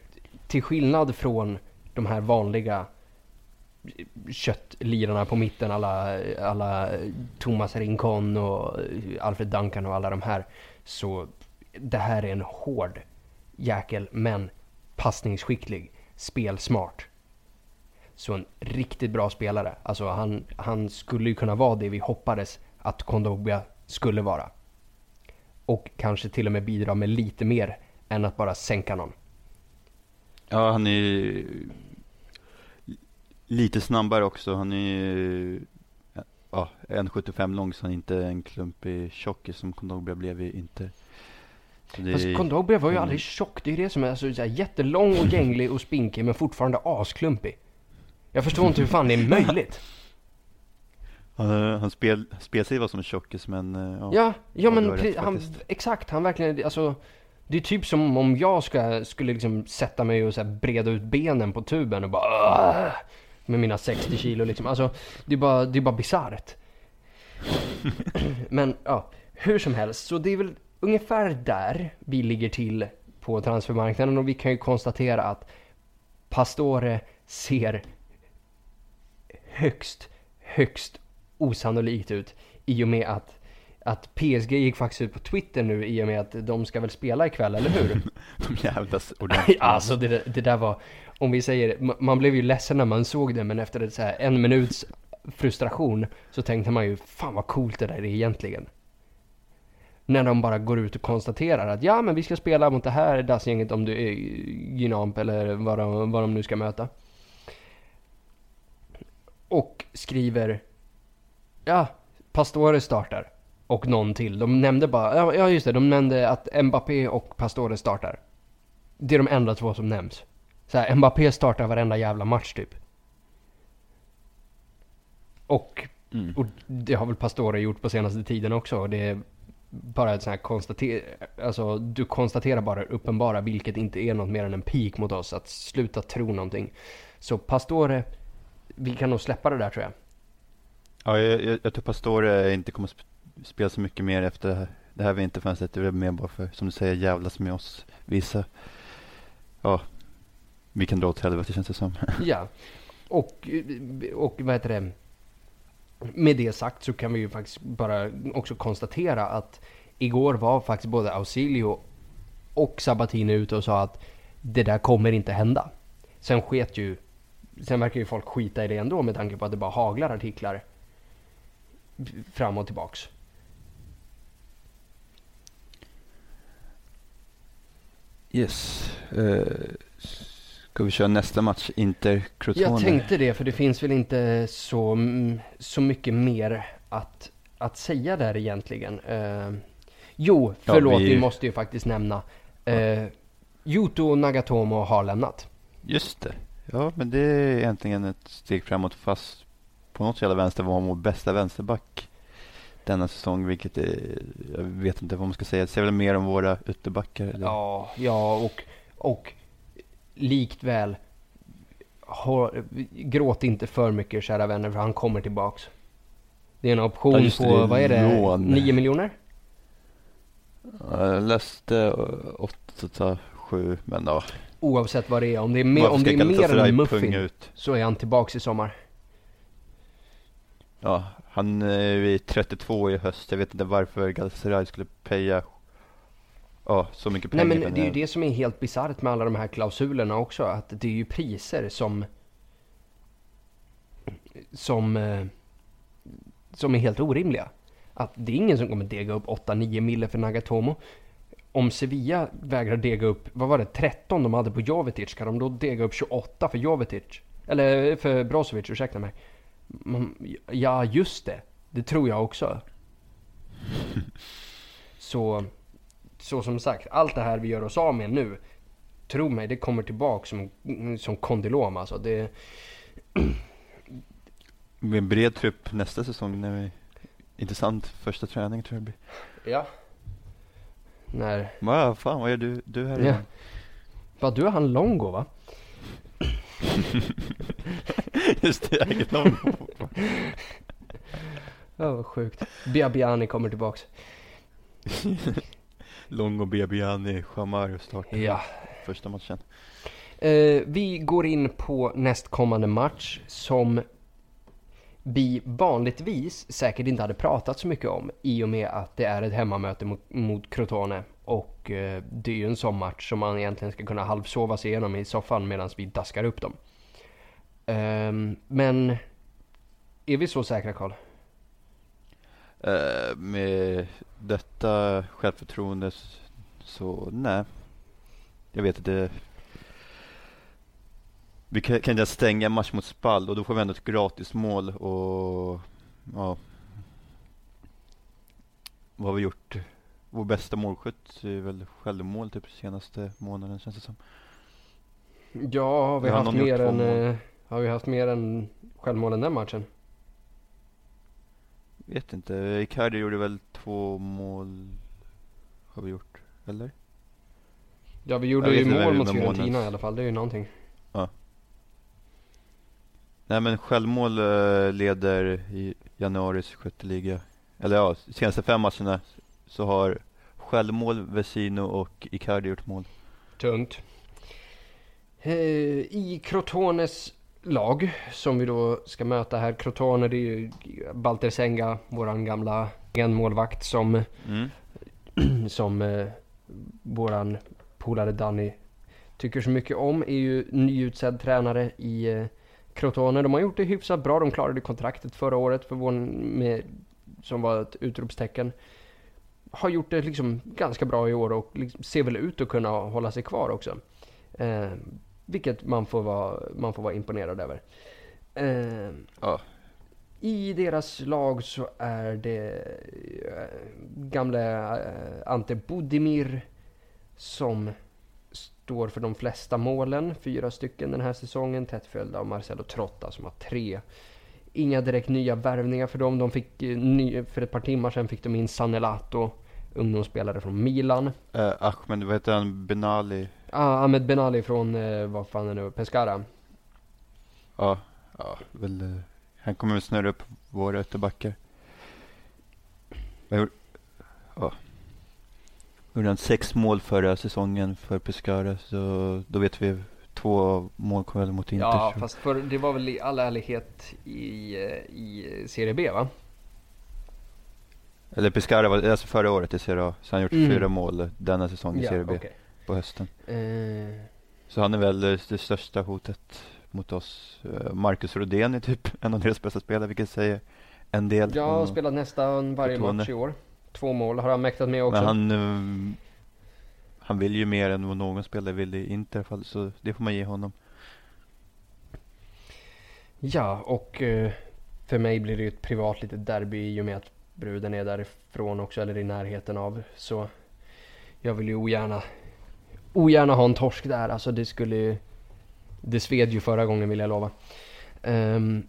till skillnad från de här vanliga köttlirarna på mitten, alla, alla Thomas Rincon och Alfred Duncan och alla de här, så det här är en hård jäkel, men passningsskicklig, spelsmart. Så en riktigt bra spelare. Alltså han, han skulle ju kunna vara det vi hoppades att Kondogbia skulle vara. Och kanske till och med bidra med lite mer än att bara sänka någon. Ja, han är lite snabbare också. Han är ja, en komma sjuttiofem lång, så han är inte en klumpig tjockis som Kondogbia blev i Inter. Fast Kondogbia var ju aldrig tjock. Det är det som är så, så här, jättelång och gänglig och spinkig men fortfarande asklumpig. Jag förstår inte hur fan det är möjligt. Han, han spel, spel sig var som en tjockis, men... Ja, ja, ja men pre- han, exakt. Han verkligen... Alltså, det är typ som om jag ska, skulle liksom sätta mig och så här breda ut benen på tuben och bara... Åh! Med mina sextio kilo liksom. Alltså, det är bara, det är bara bizarrt. Men ja, hur som helst. Så det är väl ungefär där vi ligger till på transfermarknaden. Och vi kan ju konstatera att Pastore ser högst, högst osannolikt ut. I och med att, att P S G gick faktiskt ut på Twitter nu i och med att de ska väl spela ikväll, eller hur? De jävlas ordentligt. Alltså det, det där var, om vi säger, man blev ju ledsen när man såg det, men efter det, så här, en minuts frustration så tänkte man ju, fan vad coolt det där är egentligen. När de bara går ut och konstaterar att ja, men vi ska spela mot det här dagsgänget, om du är Gnamp eller vad de, vad de nu ska möta. Och skriver, ja, Pastore startar. Och någon till. De nämnde bara, ja just det, de nämnde att Mbappé och Pastore startar. Det är de enda två som nämns. Så här, Mbappé startar varenda jävla match typ. Och, mm. och det har väl Pastore gjort på senaste tiden också. Och det är bara ett sån här konstater... Alltså, du konstaterar bara uppenbara, vilket inte är något mer än en pik mot oss. Att sluta tro någonting. Så Pastore, vi kan nog släppa det där tror jag. Ja, jag, jag, jag tror Pastore inte kommer sp- spela så mycket mer efter det här. Det här vi inte fanns det är mer bara för, som du säger, jävlas med oss. Vissa, ja, vi kan dra åt helvete känns det som. Ja, och, och vad heter det? Med det sagt så kan vi ju faktiskt bara också konstatera att igår var faktiskt både Ausilio och Sabatini ute och sa att det där kommer inte hända. Sen sket ju, sen verkar ju folk skita i det ändå med tanke på att det bara haglar artiklar fram och tillbaks. Yes. Uh, ska vi köra nästa match, Inter Crotone? Jag tänkte det, för det finns väl inte så, så mycket mer att, att säga där egentligen. Uh, jo, förlåt, ja, vi... vi måste ju faktiskt nämna. Uh, Yuto Nagatomo har lämnat. Just det. Ja, men det är egentligen ett steg framåt, fast på något jävla vänster var han vår bästa vänsterback denna säsong, vilket är, jag vet inte vad man ska säga. Det säger väl mer om våra ytterbackar. Eller? Ja, ja och, och likt väl, har, gråt inte för mycket kära vänner, för han kommer tillbaks. Det är en option ja, på, vad är det, lån. nio miljoner? Jag läste åtta, sju, men ja. Oavsett vad det är, om det är, me- om det är mer än muffin så är han tillbaks i sommar. Ja, han är trettiotvå i höst. Jag vet inte varför Galatasaray skulle peja ja, så mycket pengar. Nej, men det är ju det som är helt bizarrt med alla de här klausulerna också. Att det är ju priser som som som är helt orimliga. Att det är ingen som kommer dega upp åtta nio mille för Nagatomo. Om Sevilla vägrar dega upp, vad var det, tretton de hade på Jovetic, ska de då dega upp tjugoåtta för Jovetic? Eller för Brozović, ursäkta mig. Ja, just det. Det tror jag också. Så, så som sagt, allt det här vi gör oss av med nu, tro mig, det kommer tillbaka som, som kondylom. Alltså. Det... Med en bred trupp nästa säsong. När vi... Intressant första träning tror jag blir. Ja. När... Ja, fan, vad gör du, du här? Ja. Va, du är han Longo, va? Just det, eget namn. Ja, vad sjukt. Biabiani kommer tillbaks. Longo, Biabiani, Chamar startar ja. Första matchen. Eh, vi går in på nästkommande match som vi vanligtvis säkert inte hade pratat så mycket om i och med att det är ett hemmamöte mot, mot Crotone. Och eh, det är ju en sån match som man egentligen ska kunna halvsova sig igenom i soffan medan vi daskar upp dem. Um, men är vi så säkra, Karl? Uh, med detta självförtroende så nej. Jag vet att det... Vi kan, kan inte stänga en match mot Spall och då får vi ändå ett gratis mål och ja. Vad har vi gjort? Vår bästa målskytt är väl självmål typ senaste månaden känns det som. Ja, har vi, har haft, mer än, har vi haft mer än självmål än den matchen? vet inte. Icardi gjorde väl två mål, har vi gjort, eller? Ja, vi gjorde ju mål mot Fiorentina i alla fall, det är ju någonting. Ja. Nej, men självmål leder i januaris sjätte liga. Eller ja, senaste fem matcherna så har självmål, Vecino och Icardi gjort mål. Tunt. I Crotones lag som vi då ska möta här, Crotone, det är ju Balter Senga, våran gamla målvakt som mm. som eh, våran polare Danny tycker så mycket om, är ju nyutsedd tränare i eh, Crotone. De har gjort det hyfsat bra, de klarade kontraktet förra året för vår, med, som var ett utropstecken. Har gjort det liksom ganska bra i år och liksom ser väl ut att kunna hålla sig kvar också. Eh, vilket man får vara, man får vara imponerad över. Eh, ja. I deras lag så är det eh, gamla eh, Ante Budimir som står för de flesta målen, fyra stycken den här säsongen, tätt följd av Marcelo Trotta som har tre. Inga direkt nya värvningar för dem. De fick, ny, för ett par timmar sedan fick de in Sanelato, ungdomsspelare från Milan. Eh, Ahmed, vad heter han? Benali. Ah, Ahmed Benali från, eh, vad fan är det nu, Pescara. Ja, ja väl, eh, han kommer att snurra upp våra ytterbackar. Ja. Gjorde han sex mål förra säsongen för Pescara, så då vet vi två mål kom väl mot Inter. Ja, fast för, det var väl i all ärlighet i, i Serie B, va? Eller Pescara var alltså förra året i Serie A, så han gjort mm. fyra mål denna säsong i ja, Serie B. Okay. På hösten. Uh... Så han är väl det största hotet mot oss. Marcus Rodén är typ en av deras bästa spelare, vilket säger en del. Jag har spelat nästan varje Crotone. Match i år. Två mål har han mäktat med också. Men han, um, han vill ju mer än vad någon spelare vill i Inter, så det får man ge honom. Ja, och uh, för mig blir det ju ett privat litet derby i och med att bruden är därifrån också, eller i närheten av. Så jag vill ju ogärna ogärna ha en torsk där, alltså det skulle ju, det sved ju förra gången, vill jag lova. Um,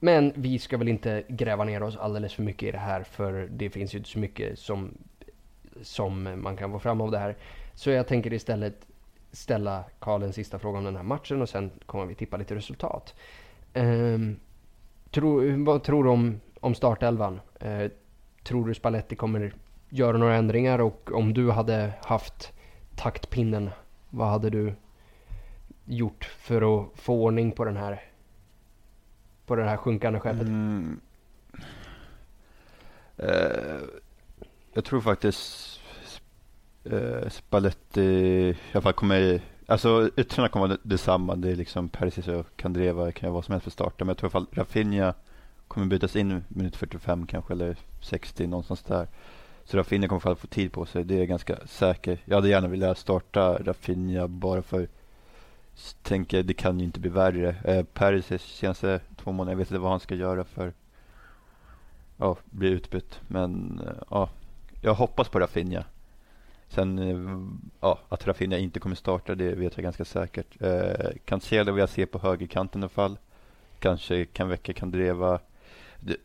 men vi ska väl inte gräva ner oss alldeles för mycket i det här, för det finns ju inte så mycket som, som man kan få fram av det här. Så jag tänker istället ställa Karl en sista fråga om den här matchen och sen kommer vi tippa lite resultat. Um, tro, vad tror du om, om startelvan? Uh, tror du Spalletti kommer göra några ändringar, och om du hade haft taktpinnen, vad hade du gjort för att få ordning på den här på det här sjunkande skeppet? Mm. Eh, jag tror faktiskt eh, Spalletti jag kommer, alltså yttrarna kommer vara detsamma, det är liksom Perišić och Candreva kan jag vara som helst för starta, men jag tror i alla fall Rafinha kommer bytas in minut fyrtiofem kanske, eller sextio någonstans där. Så Rafinha kommer att få tid på sig, det är ganska säkert. Jag hade gärna velat starta Rafinha bara för tänker det kan ju inte bli värre. Eh, Perišić senaste två månader, jag vet inte vad han ska göra för ja, bli utbytt. Men ja, jag hoppas på Rafinha. Sen ja, att Rafinha inte kommer starta, det vet jag ganska säkert. Eh, Cancelo vill jag se på högerkanten i alla fall. Kanske kan väcka Candreva. Det,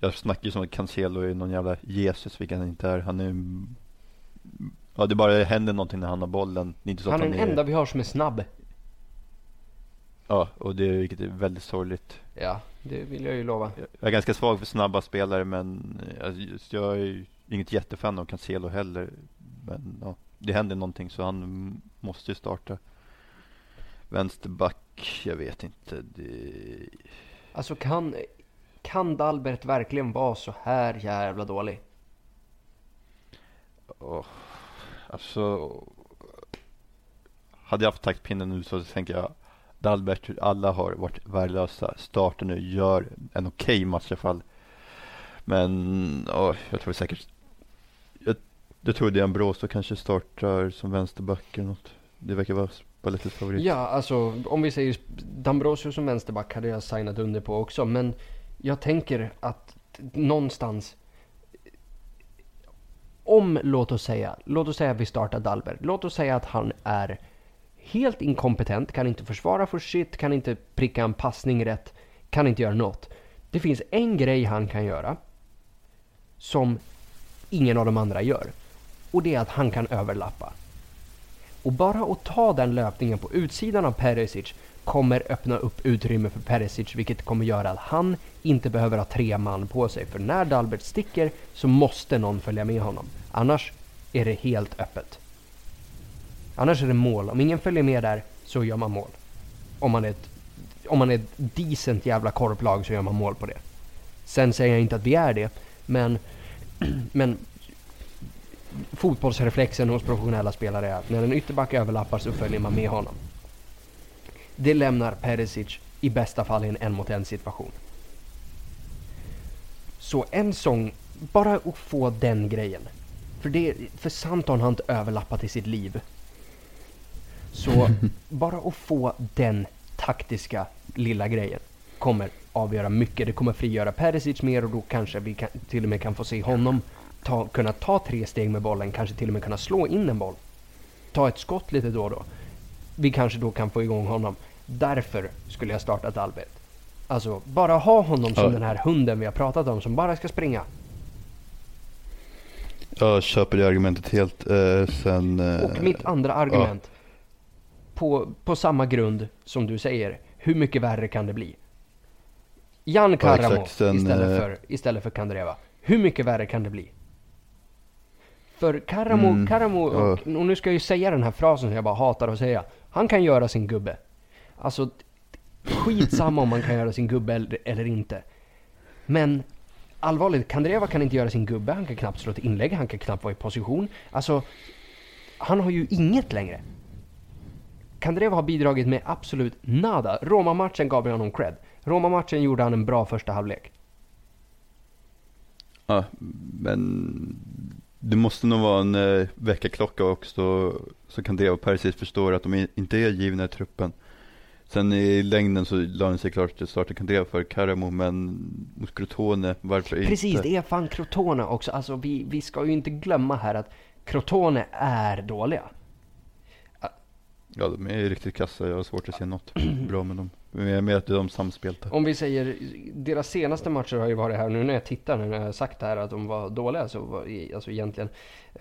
jag snackar ju som att Cancelo är någon jävla Jesus, vilket han inte är. Han är ja, det bara händer någonting när han har bollen. Det är inte så han, att han är den enda vi har som är snabb. Ja, och det är, är väldigt sorgligt. Ja, det vill jag ju lova. Jag är ganska svag för snabba spelare, men alltså, jag är inget jättefan av Cancelo heller. Men ja, det händer någonting så han måste ju starta. Vänsterback, jag vet inte. Det... Alltså kan... Kan Dalbert verkligen vara så här jävla dålig? Oh, alltså... Hade jag haft taktpinnen nu så tänker jag... Dalbert, alla har varit värdelösa. Starten nu gör en okej match i alla fall. Men oh, jag tror säkert... Jag, jag tror det är D'Ambrosio kanske startar som vänsterback eller något. Det verkar vara... Favorit. Ja, alltså om vi säger D'Ambrosio som vänsterback hade jag signat under på också, men jag tänker att någonstans om, låt oss säga låt oss säga vi startar Dalbert, låt oss säga att han är helt inkompetent, kan inte försvara för shit, kan inte pricka en passning rätt, kan inte göra något. Det finns en grej han kan göra som ingen av de andra gör. Och det är att han kan överlappa. Och bara att ta den löpningen på utsidan av Perišić kommer öppna upp utrymme för Perišić, vilket kommer göra att han inte behöver ha tre man på sig. För när Dalbert sticker så måste någon följa med honom. Annars är det helt öppet. Annars är det mål. Om ingen följer med där så gör man mål. Om man är ett, om man är ett decent jävla korplag så gör man mål på det. Sen säger jag inte att vi är det, men, men fotbollsreflexen hos professionella spelare är att när en ytterback överlappar så följer man med honom. Det lämnar Perišić i bästa fall i en en mot en situation. Så en sång, bara att få den grejen. För, det, för Santon har inte överlappat i sitt liv. Så bara att få den taktiska lilla grejen kommer avgöra mycket. Det kommer frigöra Perišić mer och då kanske vi kan, till och med kan få se honom ta, kunna ta tre steg med bollen. Kanske till och med kunna slå in en boll. Ta ett skott lite då och då. Vi kanske då kan få igång honom. Därför skulle jag starta Dalbert. Alltså, bara ha honom som ja. Den här hunden vi har pratat om som bara ska springa. Jag köper det argumentet helt. Eh, sen, eh, och mitt andra argument ja. på, på samma grund som du säger. Hur mycket värre kan det bli? Jan Karamoh ja, sen, istället, för, istället för Candreva. Hur mycket värre kan det bli? För Karamoh, mm, Karamoh och, och nu ska jag ju säga den här frasen som jag bara hatar att säga. Han kan göra sin gubbe. Alltså, skitsamma om man kan göra sin gubbe eller, eller inte. Men allvarligt, Candreva kan inte göra sin gubbe. Han kan knappt slå ett inlägg. Han kan knappt vara i position. Alltså, han har ju inget längre. Candreva har bidragit med absolut nada. Roma-matchen gav honom cred. Roma-matchen gjorde han en bra första halvlek. Ja, men det måste nog vara en eh, väckarklocka också, så Candreva precis förstår att de inte är givna i truppen. Sen i längden så la han sig klart att starta Candreva för Karamoh, men mot Crotone, varför inte? Precis, det är fan Crotone också. Alltså, vi, vi ska ju inte glömma här att Crotone är dåliga. Ja, de är riktigt kassa. Jag har svårt att se något bra med dem. Men jag menar att de samspelte. Om vi säger, deras senaste matcher har ju varit här. Nu när jag tittar, nu när jag har sagt här att de var dåliga, så var, alltså egentligen.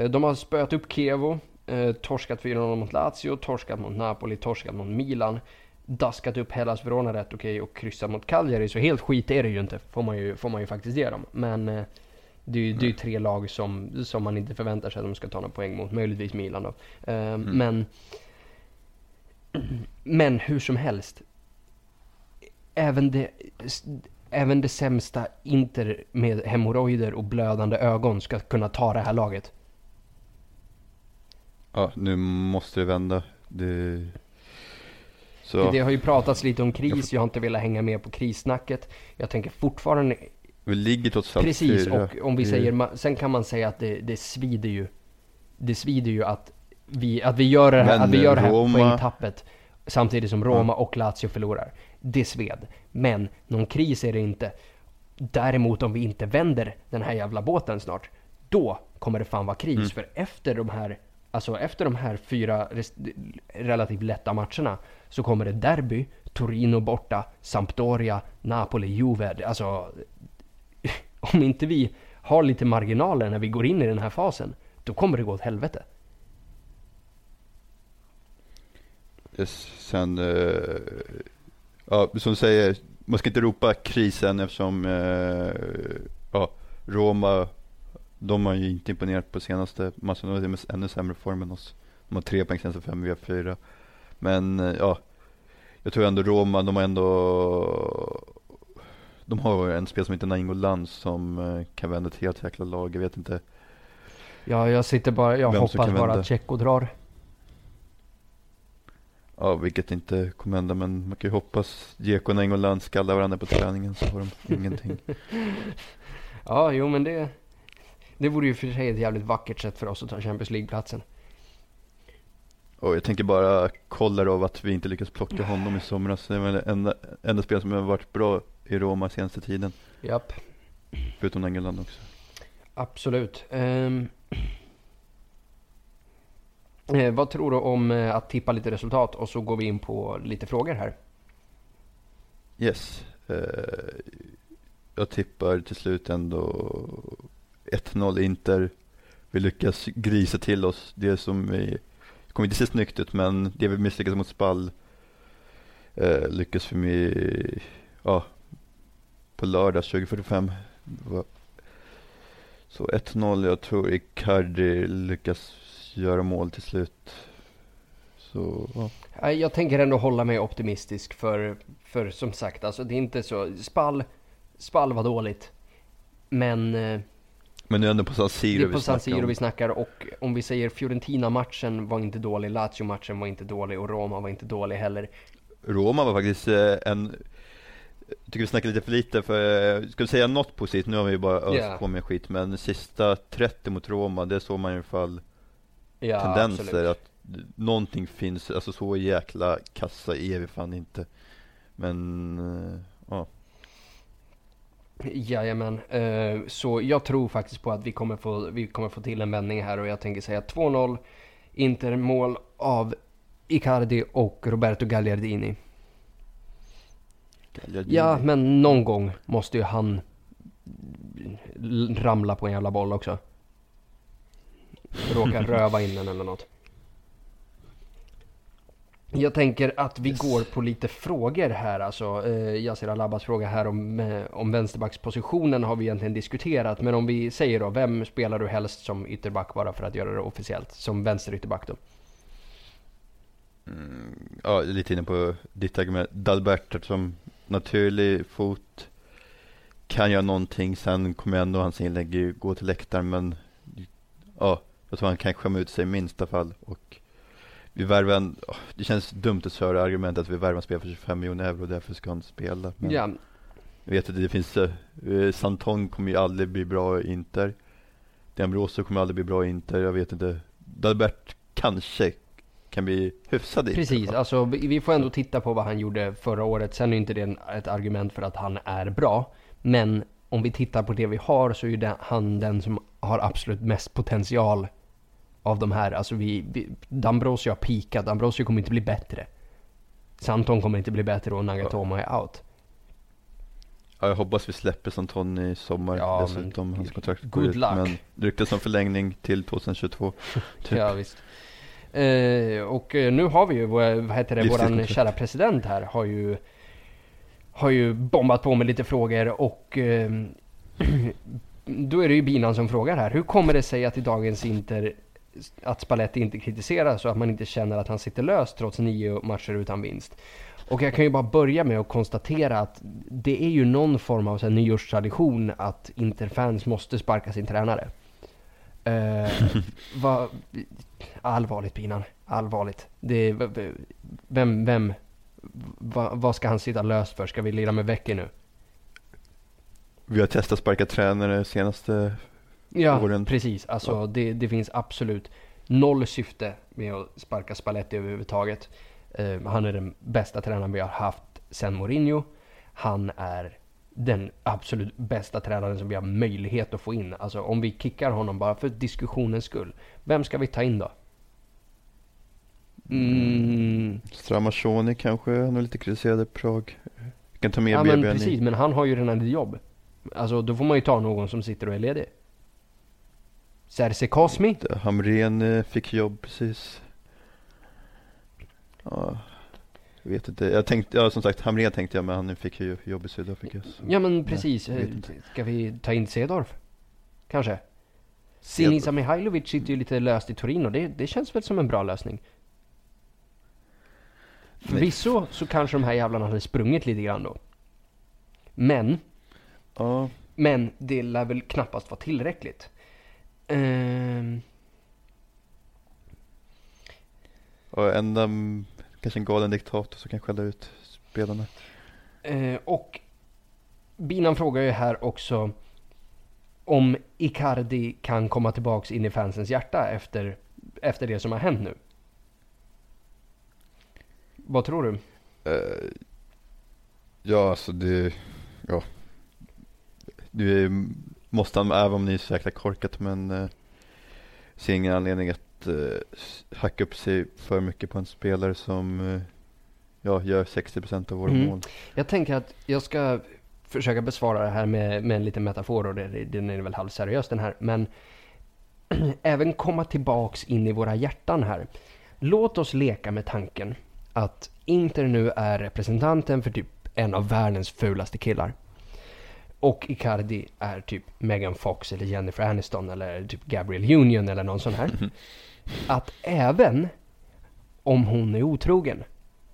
De har spöat upp Chievo, eh, torskat fyra noll mot Lazio, torskat mot Napoli, torskat mot Milan, daskat upp Hellas Verona rätt okej och kryssat mot Cagliari. Så helt skit är det ju inte, får man ju, får man ju faktiskt ge dem. Men eh, det är ju det är tre lag som, som man inte förväntar sig att de ska ta några poäng mot. Möjligtvis Milan då. Eh, mm. Men... Men hur som helst, även det, även det sämsta Inter med hemorrojder och blödande ögon ska kunna ta det här laget. Ja, nu måste det vända. Det, så. Det har ju pratats lite om kris, jag har inte velat hänga med på krissnacket. Jag tänker fortfarande... Vi ligger trots allt. Precis, och om vi säger, sen kan man säga att det, det svider ju. Det svider ju att... Vi, att vi gör det här, att vi gör det här poängtappet samtidigt som Roma och Lazio förlorar. Det sved. Men någon kris är det inte. Däremot om vi inte vänder den här jävla båten snart, då kommer det fan vara kris. Mm. För efter de här, alltså efter de här fyra rest- relativt lätta matcherna så kommer det derby, Torino borta, Sampdoria, Napoli, Juve. Alltså, om inte vi har lite marginaler när vi går in i den här fasen, då kommer det gå åt helvete. Sen, uh, ja, som säger, man ska inte ropa krisen eftersom uh, ja, Roma, de har ju inte imponerat på senaste matchen. De är ännu sämre form än oss. De har tre poäng senaste fem, vi har fyra. Men uh, ja, jag tror ändå Roma, de har ändå de har en spel som inte Nainggolan som uh, kan vända till ett jäkla lag. Jag vet inte. Ja, jag sitter bara, jag hoppas bara att Tjecko drar. Ja, vilket inte kommer hända, men man kan ju hoppas Djekon och England skallar varandra på träningen så får de ingenting. Ja, jo, men det det vore ju för sig ett jävligt vackert sätt för oss att ta Champions League-platsen. Och jag tänker bara kolla då att vi inte lyckas plocka honom i somras. Det är väl enda, enda spel som har varit bra i Roma senaste tiden. Japp. Förutom England också. Absolut. Um... Eh, vad tror du om eh, att tippa lite resultat och så går vi in på lite frågor här? Yes. Eh, jag tippar till slut ändå ett noll Inter. Vi lyckas grisa till oss det som vi kommer inte se snyggt ut, men det vi misslyckas mot Spall eh, lyckas vi med, ja, på lördag tjugo fyrtiofem. Så ett noll, jag tror Icardi lyckas göra mål till slut. Så, ja. Jag tänker ändå hålla mig optimistisk för, för som sagt, alltså det är inte så Spall, Spall var dåligt, men men nu är ändå på San Siro, på San Siro vi snackar, och om vi säger Fiorentina-matchen var inte dålig, Lazio-matchen var inte dålig och Roma var inte dålig heller. Roma var faktiskt en, jag tycker vi snackar lite för lite, för ska vi säga något positivt, nu har vi ju bara öst yeah. på med skit, men sista trettio mot Roma, det såg man i alla fall ja, tendenser absolut. Att någonting finns, alltså så jäkla kassa är vi fan inte, men ja. Jajamän, så jag tror faktiskt på att vi kommer få, vi kommer få till en vändning här, och jag tänker säga två noll Inter, mål av Icardi och Roberto Gagliardini. Gagliardini. Ja, men någon gång måste ju han ramla på en jävla boll också. Råka röva in den eller något. Jag tänker att vi yes. går på lite frågor här. Alltså, eh, Yasser Alabbas fråga här om, eh, om vänsterbackspositionen har vi egentligen diskuterat. Men om vi säger då, vem spelar du helst som ytterback, bara för att göra det officiellt? Som vänsterytterback då? Mm, ja, lite inne på ditt argument. Dalbert som naturlig fot kan göra någonting. Sen kommer ändå hans inlägg gå till läktaren. Men ja, jag tror han kan skämma ut sig i minsta fall. Och vi värven, oh, det känns dumt att höra argumentet att vi värven spelar för tjugofem miljoner euro, därför ska han spela. Men yeah. jag vet att det finns, eh, Santon kommer ju aldrig bli bra i Inter. D'Ambrosio kommer aldrig bli bra i Inter, jag vet inte. Dalbert kanske kan bli hyfsad i. Precis, alltså, vi får ändå titta på vad han gjorde förra året. Sen är inte det ett argument för att han är bra. Men om vi tittar på det vi har, så är det han den som har absolut mest potential av de här, alltså vi, vi D'Ambrosio har pikat, D'Ambrosio kommer inte bli bättre, Santon kommer inte bli bättre och Nagatomo ja. är out. Ja, jag hoppas vi släpper Santon i sommar, ja, dessutom men, hans kontrakt går ut, men det ryktas om förlängning till tjugohundratjugotvå. Typ. Ja, visst. Eh, och nu har vi ju, vad heter det, våran kära president här har ju har ju bombat på med lite frågor, och eh, då är det ju Binan som frågar här, hur kommer det sig att i dagens Inter att Spalletti inte kritiseras, så att man inte känner att han sitter löst trots nio matcher utan vinst. Och jag kan ju bara börja med att konstatera att det är ju någon form av så här nyårstradition att Interfans måste sparka sin tränare. Eh, va, allvarligt, Pinan. Allvarligt. Det, vem, vem, va, vad ska han sitta löst för? Ska vi lira med veckor nu? Vi har testat sparka tränare senaste... Ja, åren. Precis. Alltså, ja. Det, det finns absolut noll syfte med att sparka Spalletti överhuvudtaget. Eh, han är den bästa tränaren vi har haft sedan Mourinho. Han är den absolut bästa tränaren som vi har möjlighet att få in. Alltså, om vi kickar honom bara för diskussionens skull, vem ska vi ta in då? Mm. Stramachoni kanske, han är lite kritiserad i Prag. Jag kan ta med ja, men precis, men han har ju redan ett jobb. Alltså, då får man ju ta någon som sitter och är ledig. Serse Cosmi. Hamren fick jobb precis. Ja, jag vet inte. Jag tänkte, ja, som sagt, Hamren tänkte jag, men han fick ju jobb i Sydafrika. Så. Ja, men precis. Nej, ska vi ta in Cedorf? Kanske. Sinisa Mihailovic sitter ju lite löst i Torino. Det, det känns väl som en bra lösning. Förvisso så kanske de här jävlarna hade sprungit lite grann då. Men. Ja. Men det lär väl knappast vara tillräckligt. Um. Och ända um, kanske en galen diktator som kan skälla ut spelarna. Uh, och Binan frågar ju här också om Icardi kan komma tillbaks in i fansens hjärta efter, efter det som har hänt nu. Vad tror du? Uh, ja, alltså det... Ja. Du är... Måste han, även om ni är så jäkla korkat, men eh, ser ingen anledning att eh, hacka upp sig för mycket på en spelare som eh, ja, gör sextio procent av våra mm. mål. Jag tänker att jag ska försöka besvara det här med, med en liten metafor, och det, den är väl halvseriös den här, men även komma tillbaks in i våra hjärtan här. Låt oss leka med tanken att Inter nu är representanten för typ en av världens fulaste killar. Och Icardi är typ Megan Fox eller Jennifer Aniston eller typ Gabrielle Union eller någon sån här. Att även om hon är otrogen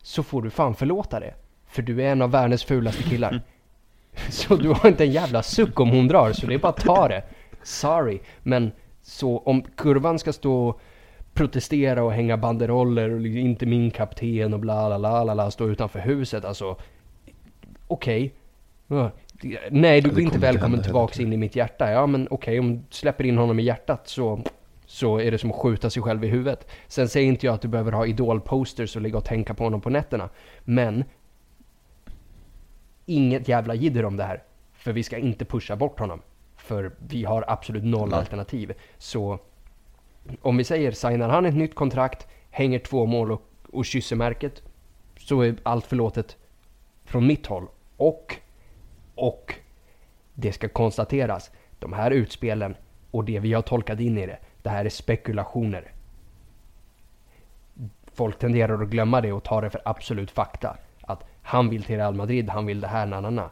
så får du fan förlåta det. För du är en av världens fulaste killar. Så du har inte en jävla suck om hon drar, så det är bara att ta det. Sorry, men så om kurvan ska stå och protestera och hänga banderoller och inte min kapten och bla bla bla bla, bla stå utanför huset, alltså okej. Okay. Nej, du blir inte välkommen tillbaka in i mitt hjärta. Ja, men okej, okay, om du släpper in honom i hjärtat så, så är det som att skjuta sig själv i huvudet. Sen säger inte jag att du behöver ha idolposters och ligga och tänka på honom på nätterna. Men inget jävla jidder om det här. För vi ska inte pusha bort honom. För vi har absolut noll Nej. alternativ. Så om vi säger, signar han ett nytt kontrakt, hänger två mål och, och kysser märket, så är allt förlåtet från mitt håll. Och... Och det ska konstateras, de här utspelen och det vi har tolkat in i det, det här är spekulationer. Folk tenderar att glömma det och ta det för absolut fakta. Att han vill till Real Madrid, han vill det här, na, na, na.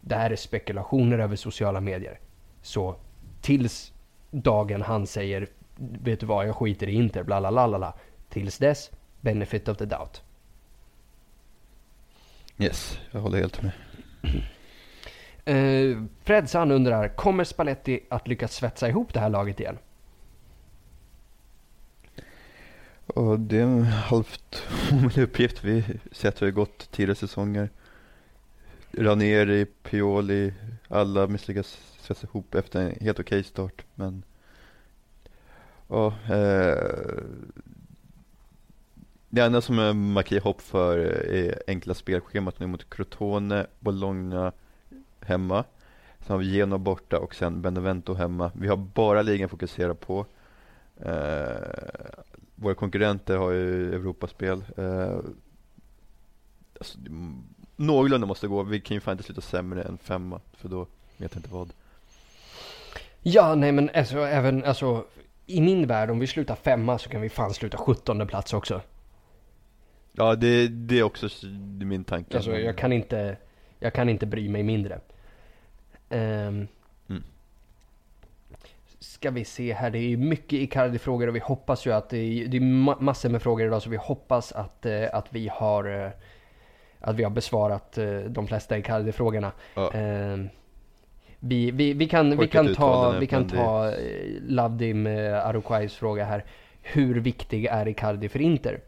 Det här är spekulationer över sociala medier. Så tills dagen han säger, vet du vad, jag skiter i Inter, bla, bla, bla, bla. Tills dess, benefit of the doubt. Yes, jag håller helt med. Uh, Fredsan undrar, kommer Spalletti att lyckas svetsa ihop det här laget igen? Och det är en halvt omöjlig uppgift. Vi sett hur det gått tidigare säsonger. Ranieri, Pioli, alla misslyckas svetsa ihop efter en helt okej okay start. Men ja, uh, uh, det enda som är markerat hopp för är enkla spelschemat nu mot Crotone, Bologna hemma. Sen har vi Genoa borta och sen Benevento hemma. Vi har bara ligan fokusera på. Eh, våra konkurrenter har ju Europaspel. Eh, alltså, någorlunda måste gå. Vi kan ju fan inte sluta sämre än femma. För då vet jag inte vad. Ja, nej men alltså, även, alltså, i min värld, om vi slutar femma så kan vi fan sluta sjuttonde plats också. Ja, det, det är också min tanke. Alltså, jag kan inte... Jag kan inte bry mig mindre. Um, mm. Ska vi se här. Det är mycket Icardi-frågor och vi hoppas ju att det är, det är massor med frågor idag, så vi hoppas att, att, vi, har, att vi har besvarat de flesta Icardi-frågorna. Ja. Um, vi, vi, vi kan, vi kan ta, vi kan ta Lavdim Arukwais fråga här. Hur viktig är Icardi för Inter?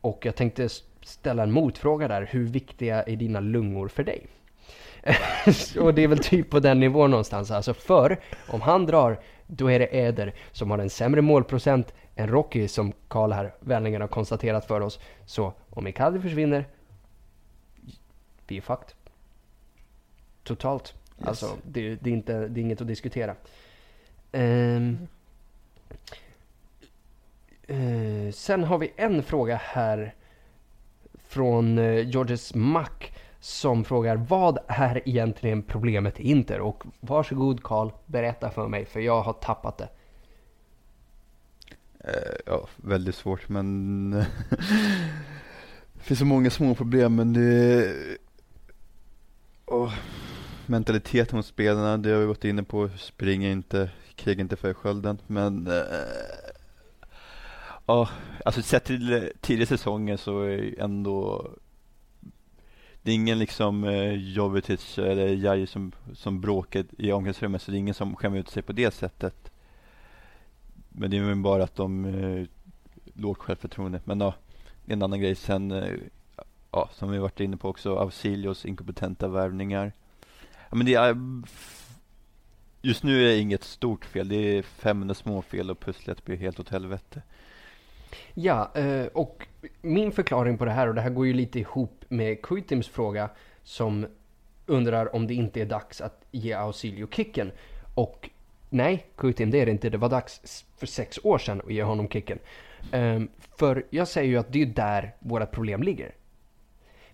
Och jag tänkte ställa en motfråga där. Hur viktiga är dina lungor för dig? Och det är väl typ på den nivån någonstans. Alltså, för om han drar, då är det Éder som har en sämre målprocent än Rocchi, som Karl här vänligen har konstaterat för oss. Så om Icardi försvinner, vi är fucked. Totalt. Yes. Alltså, det, det, är inte, det är inget att diskutera. Um, uh, sen har vi en fråga här från eh, Georges Mac som frågar, vad är egentligen problemet i Inter? Och varsågod Karl, berätta för mig, för jag har tappat det. Eh, ja, väldigt svårt, men det finns så många små problem, men det oh, mentalitet hos spelarna, det har vi gått inne på, springer inte, krigar inte för skölden, men eh... Ja, alltså sett till tidigare säsonger så är ändå det är ingen liksom eh, Jovetic eller Jair som, som bråkar i omklädningsrummet, så det är ingen som skämmer ut sig på det sättet. Men det är ju bara att de eh, låg självförtroende. Men ja, det är en annan grej. Sen, eh, ja, som vi varit inne på också, Ausilios inkompetenta värvningar. Ja, men det är, just nu är det inget stort fel, det är femhundra små fel och pusslet blir helt åt helvete. Ja, och min förklaring på det här, och det här går ju lite ihop med Kuitims fråga som undrar om det inte är dags att ge Ausilio kicken. Och nej, Kuitim, det är det inte. Det var dags för sex år sedan att ge honom kicken. För jag säger ju att det är där våra problem ligger.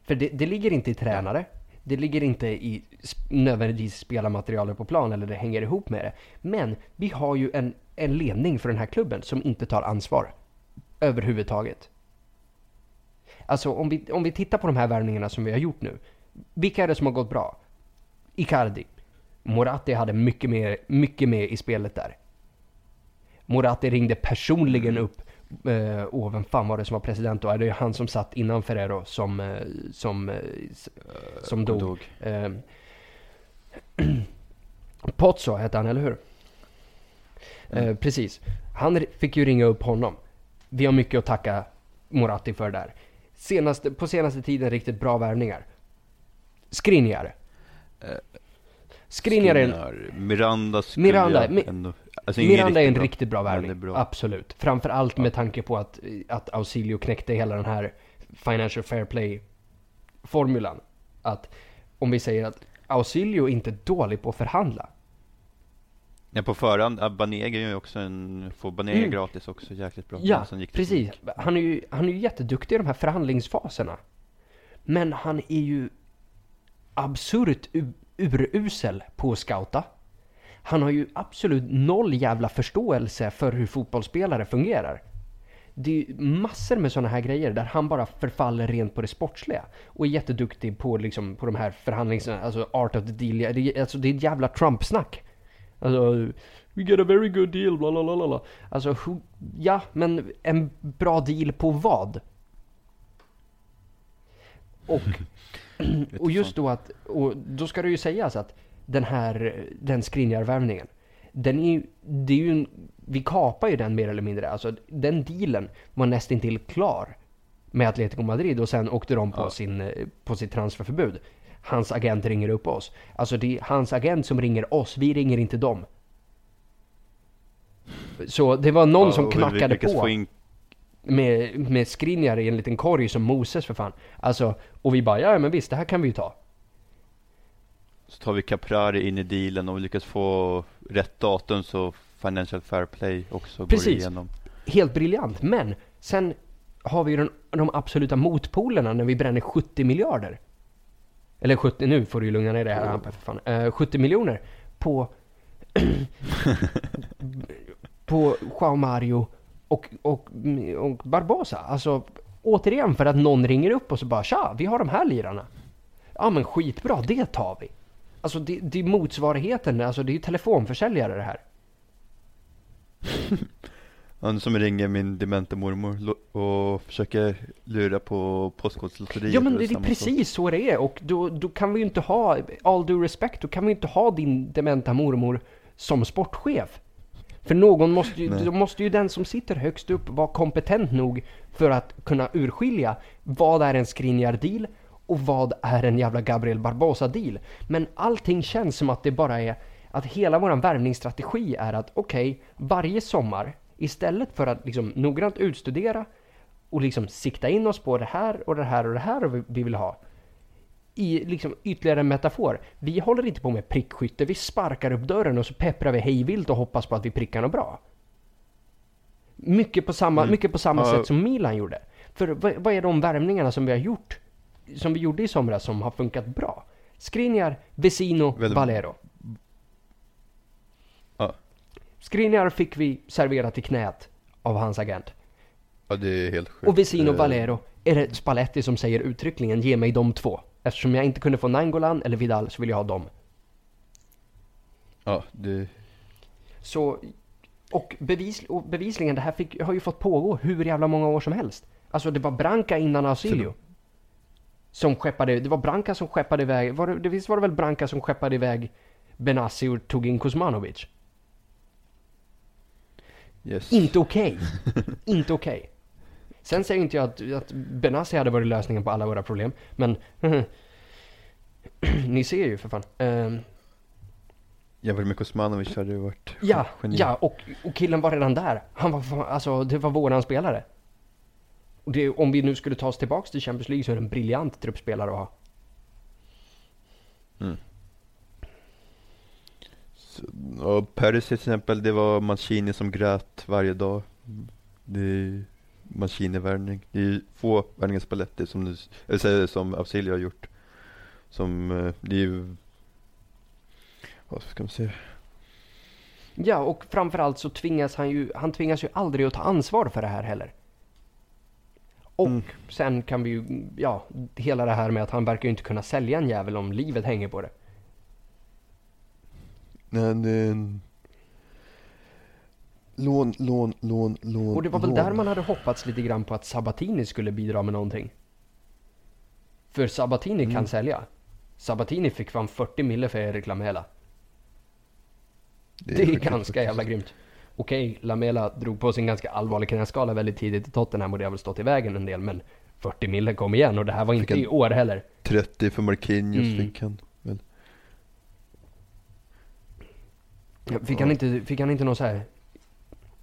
För det, det ligger inte i tränare, Det ligger inte i nödvändigtvis spelarmaterialet på plan eller det hänger ihop med det. Men vi har ju en, en ledning för den här klubben som inte tar ansvar överhuvudtaget. Alltså om vi, om vi tittar på de här värvningarna som vi har gjort nu. Vilka är det som har gått bra? Icardi. Moratti hade mycket mer, mycket mer i spelet där. Moratti ringde personligen upp. Uh, oh, vem fan var det som var president då? Det är han som satt innan Ferrero som uh, som uh, som uh, dog. dog. Uh, Pozzo hette han, eller hur? Mm. Uh, precis. Han fick ju ringa upp honom. Vi har mycket att tacka Moratti för där. Senaste, på senaste tiden riktigt bra värvningar. Skriniar. Uh, Skriniar är en... Miranda skulle Miranda, jag ändå... Alltså Miranda är en bra. riktigt bra värvning, absolut. Framförallt ja. med tanke på att, att Ausilio knäckte hela den här financial fair play-formulan. Att om vi säger att Ausilio inte är dålig på att förhandla. Ja, på förhand, Banega är ju också en, får Banega mm. gratis också, jäkligt bra. Ja, gick precis. Han är, ju, han är ju jätteduktig i de här förhandlingsfaserna. Men han är ju absurt u- urusel på att scouta. Han har ju absolut noll jävla förståelse för hur fotbollsspelare fungerar. Det är ju massor med sådana här grejer där han bara förfaller rent på det sportsliga. Och är jätteduktig på, liksom, på de här förhandlingarna, alltså art of the deal. Det, alltså, det är ett jävla Trump-snack. Alltså, we get a very good deal, bla bla bla bla. Alltså, ja, men en bra deal på vad? Och, och just då att, och då ska det ju sägas att den här, den Skriniar-värvningen, den är, det är ju en, vi kapar ju den mer eller mindre. Alltså den dealen var nästan till klar med Atletico Madrid och sen åkte de på, ja. sin, på sitt transferförbud. Hans agent ringer upp oss. Alltså det är hans agent som ringer oss, vi ringer inte dem. Så det var någon ja, som knackade på in... med, med Skriniar i en liten korg som Moses för fan. Alltså, och vi bara, ja men visst, det här kan vi ju ta. Så tar vi Caprari in i dealen och lyckas få rätt datum så financial fair play också Precis. går igenom. Helt briljant, men sen har vi ju den, de absoluta motpolerna när vi bränner sjuttio miljarder. Eller sjuttio, nu får du ju lugna ner det här. Mm. För fan. Uh, sjuttio miljoner på på João Mario och, och, och Barbosa. Alltså återigen för att någon ringer upp och så bara tja, vi har de här lirarna. Ja men skitbra, det tar vi. Alltså det, det är motsvarigheten, alltså det är ju telefonförsäljare det här. Han som ringer min dementa mormor och försöker lura på postkodslotteriet. Ja men det är precis så det är, och då, då kan vi ju inte ha, all due respect, då kan vi inte ha din dementa mormor som sportchef. För någon måste ju, då måste ju den som sitter högst upp vara kompetent nog för att kunna urskilja vad är en Skriniar-deal. Och vad är en jävla Gabriel Barbosa-deal? Men allting känns som att det bara är att hela vår värvningsstrategi är att okej, okay, varje sommar istället för att liksom noggrant utstudera och liksom sikta in oss på det här och det här och det här och vi vill ha i liksom ytterligare en metafor. Vi håller inte på med prickskytte, vi sparkar upp dörren och så pepprar vi hejvilt och hoppas på att vi prickar något bra. Mycket på samma, mm. mycket på samma uh. sätt som Milan gjorde. För vad, vad är de värvningarna som vi har gjort? Som vi gjorde i somras som har funkat bra. Skriniar, Vecino, Väl... Valero. Ja. Skriniar fick vi serverat i knät av hans agent. Ja, det är helt sjukt. Och Vecino och Valero är det Spalletti som säger uttryckligen ge mig de två. Eftersom jag inte kunde få Nangolan eller Vidal så vill jag ha dem. Ja, det... Så, och, bevis, och bevisligen det här fick, har ju fått pågå hur jävla många år som helst. Alltså det var Branca innan Ausilio. Som skeppade, det var Branca som skeppade iväg, var det, det visst var det väl Branca som skeppade iväg Benassi och tog in Kuzmanovic. Yes. Inte okej. Okay. inte okej. Okay. Sen säger inte jag att, att Benassi hade varit lösningen på alla våra problem, men ni ser ju för fan. Uh, jag var med Kuzmanovic hade ju varit ja, geni. Ja, och, och killen var redan där. Han var, alltså, det var våran spelare. Det, om vi nu skulle ta oss tillbaka till Champions League så är det en briljant truppspelare att ha. Mm. Så, och Paris till exempel, det var Mancini som grät varje dag. Det är Mancini-värvning. Det är få värvningar Spalletti som, som Ausilio har gjort. Som det är ju... Vad ska man säga? Ja, och framförallt så tvingas han ju... Han tvingas ju aldrig att ta ansvar för det här heller. Och mm. sen kan vi ju... Ja, hela det här med att han verkar ju inte kunna sälja en jävel om livet hänger på det. Nej, det är en... Lån, lån, lån, lån. Och det var väl lån. Där man hade hoppats lite grann på att Sabatini skulle bidra med någonting. För Sabatini mm. kan sälja. Sabatini fick fram fyrtio mille för Erik Lamela. Det är, det är ganska jävla så. Grymt. Okej, okay, Lamela drog på sin ganska allvarlig knäskala väldigt tidigt i Tottenham och det har väl stått i vägen en del, men fyrtio mille kom igen och det här var inte i år heller. trettio för Marquinhos mm. fick han. Men... Ja, fick, ja. han inte, fick han inte någon så här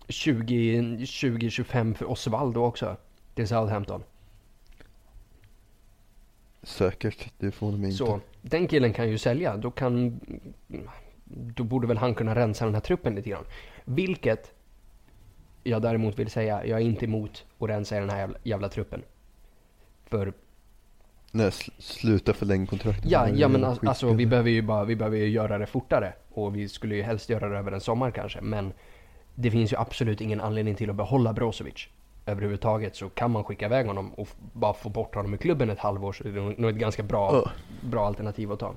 tjugo till tjugofem för Osvaldo också till Southampton? Säkert, det får de inte. Så, den killen kan ju sälja. Då kan... Då borde väl han kunna rensa den här truppen lite grann. Vilket jag däremot vill säga, jag är inte emot att rensa den här jävla, jävla truppen. För... Nej, sl- sluta förlänga kontraktet. Ja, ja men alltså, alltså vi behöver ju bara, vi behöver ju göra det fortare. Och vi skulle ju helst göra det över en sommar kanske. Men det finns ju absolut ingen anledning till att behålla Brozović. Överhuvudtaget så kan man skicka iväg honom och f- bara få bort honom i klubben ett halvår. Så det är nog ett ganska bra, oh. bra alternativ att ta.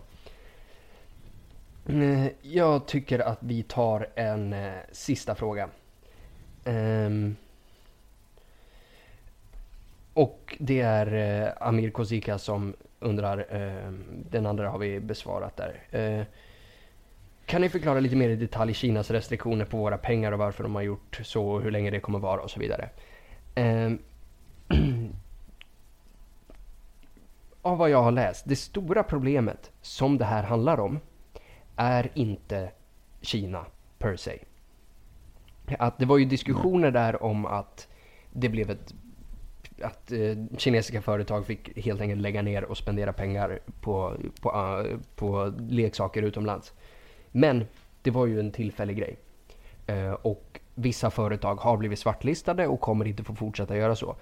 Jag tycker att vi tar en eh, sista fråga. Um, och det är eh, Amir Kozika som undrar, eh, den andra har vi besvarat där. Eh, kan ni förklara lite mer i detalj Kinas restriktioner på våra pengar och varför de har gjort så och hur länge det kommer vara och så vidare? Eh, av vad jag har läst, det stora problemet som det här handlar om är inte Kina per se. Att det var ju diskussioner där om att det blev ett att eh, kinesiska företag fick helt enkelt lägga ner och spendera pengar på, på, på leksaker utomlands. Men det var ju en tillfällig grej. Eh, och vissa företag har blivit svartlistade och kommer inte få fortsätta göra så.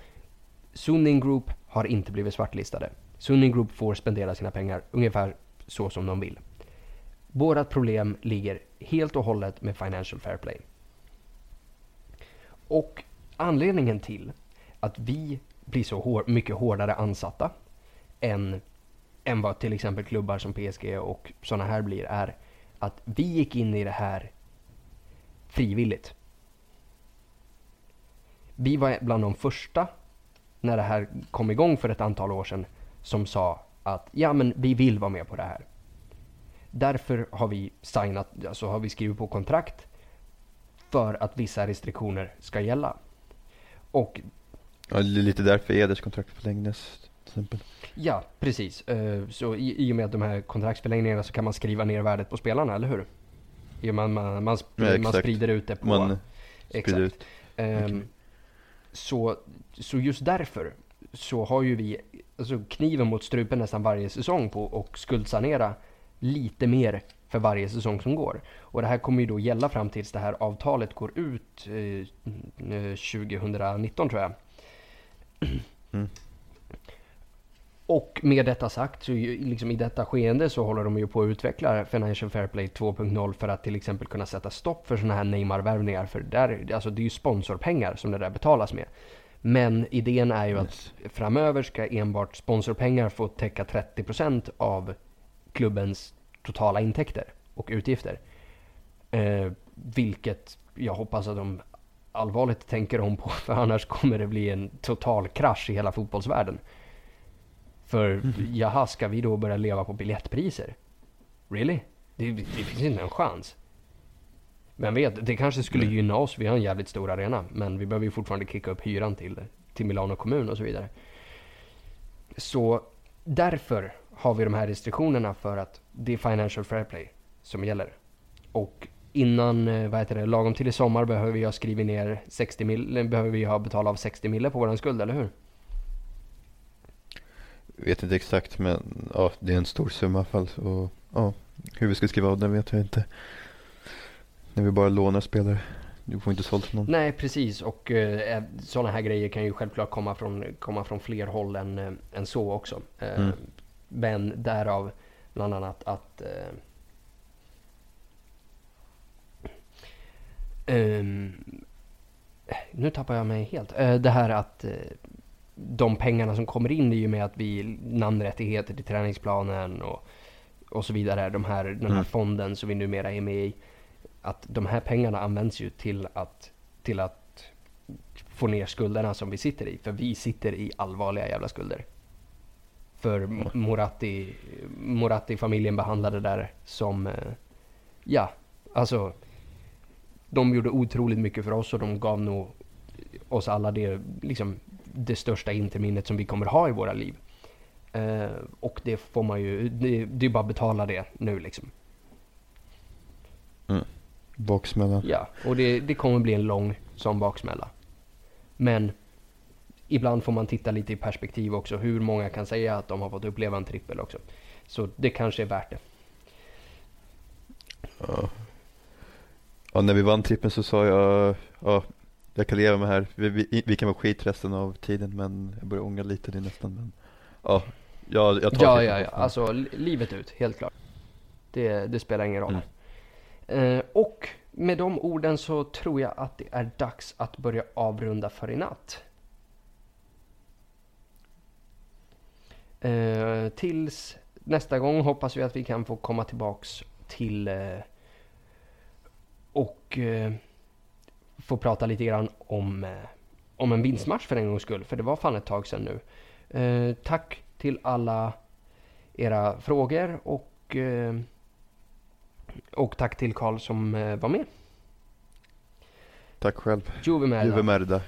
Suning Group har inte blivit svartlistade. Suning Group får spendera sina pengar ungefär så som de vill. Vårat problem ligger helt och hållet med Financial Fair Play. Och anledningen till att vi blir så hår, mycket hårdare ansatta än, än vad till exempel klubbar som P S G och sådana här blir är att vi gick in i det här frivilligt. Vi var bland de första när det här kom igång för ett antal år sedan som sa att ja, men vi vill vara med på det här. Därför har vi signat, alltså har vi skrivit på kontrakt för att vissa restriktioner ska gälla. Och ja, lite därför Éders kontrakt förlängdes till exempel. Ja, precis. Så i, i och med de här kontraktsförlängningarna så kan man skriva ner värdet på spelarna, eller hur? Man, man, man, sprider, ja, man sprider ut det på... Man exakt. Ut. Um, okay. så, så just därför så har ju vi alltså, kniven mot strupen nästan varje säsong på och skuldsanera lite mer för varje säsong som går. Och det här kommer ju då gälla fram tills det här avtalet går ut eh, tjugonitton tror jag. Mm. Och med detta sagt så liksom i detta skeende så håller de ju på att utveckla Financial Fair Play två punkt noll för att till exempel kunna sätta stopp för såna här Neymar-värvningar för där, alltså det är ju sponsorpengar som det där betalas med. Men idén är ju yes. att framöver ska enbart sponsorpengar få täcka trettio procent av klubbens totala intäkter och utgifter. Eh, vilket jag hoppas att de allvarligt tänker om på, för annars kommer det bli en total krasch i hela fotbollsvärlden. För mm. jaha, ska vi då börja leva på biljettpriser? Really? Det, det finns inte en chans. Men vet, det kanske skulle gynna oss. Vi har en jävligt stor arena, men vi behöver ju fortfarande kicka upp hyran till, till Milano kommun och så vidare. Så därför har vi de här restriktionerna för att det är Financial Fair Play som gäller. Och innan, vad heter det, lagom till i sommar behöver vi ha skrivit ner sextio mil, behöver vi ha betalat av sextio mille på våran skuld, eller hur? Jag vet inte exakt, men ja, det är en stor summa i alla fall. Och, ja, hur vi ska skriva av den vet jag inte. När vi bara lånar spelare. Du får inte sålt någon. Nej, precis. Och eh, sådana här grejer kan ju självklart komma från, komma från fler håll än, än så också. Eh, mm. Men därav bland annat att eh, eh, nu tappar jag mig helt. Eh, det här att eh, de pengarna som kommer in, det är ju med att vi namnrättigheter till träningsplanen och, och så vidare, de här, den här mm. fonden som vi numera är med i, att de här pengarna används ju till att, till att få ner skulderna som vi sitter i. För vi sitter i allvarliga jävla skulder. För Moratti, Moratti-familjen behandlade det där som, ja, alltså de gjorde otroligt mycket för oss och de gav nog oss alla det, liksom, det största interminnet som vi kommer ha i våra liv. Eh, och det får man ju, det, det är bara betala det nu liksom. Mm. Baksmälla. Ja, och det, det kommer bli en lång som baksmälla. Men ibland får man titta lite i perspektiv också. Hur många kan säga att de har fått uppleva en trippel också. Så det kanske är värt det. Ja. Ja, när vi vann trippeln så sa jag, ja, jag kan leva med här. Vi, vi, vi kan vara skit resten av tiden, men jag börjar ångra lite det nästan. Men, ja, jag, jag tar ja, ja, ja. Alltså livet ut, helt klart. Det, det spelar ingen roll. Mm. Eh, och med de orden så tror jag att det är dags att börja avrunda för i natt. Eh, tills nästa gång hoppas vi att vi kan få komma tillbaks till eh, och eh, få prata lite grann om, eh, om en vinstmatch för en gångs skull, för det var fan ett tag sedan nu. Eh, tack till alla era frågor och, eh, och tack till Karl som eh, var med. Tack själv. Juve Merda.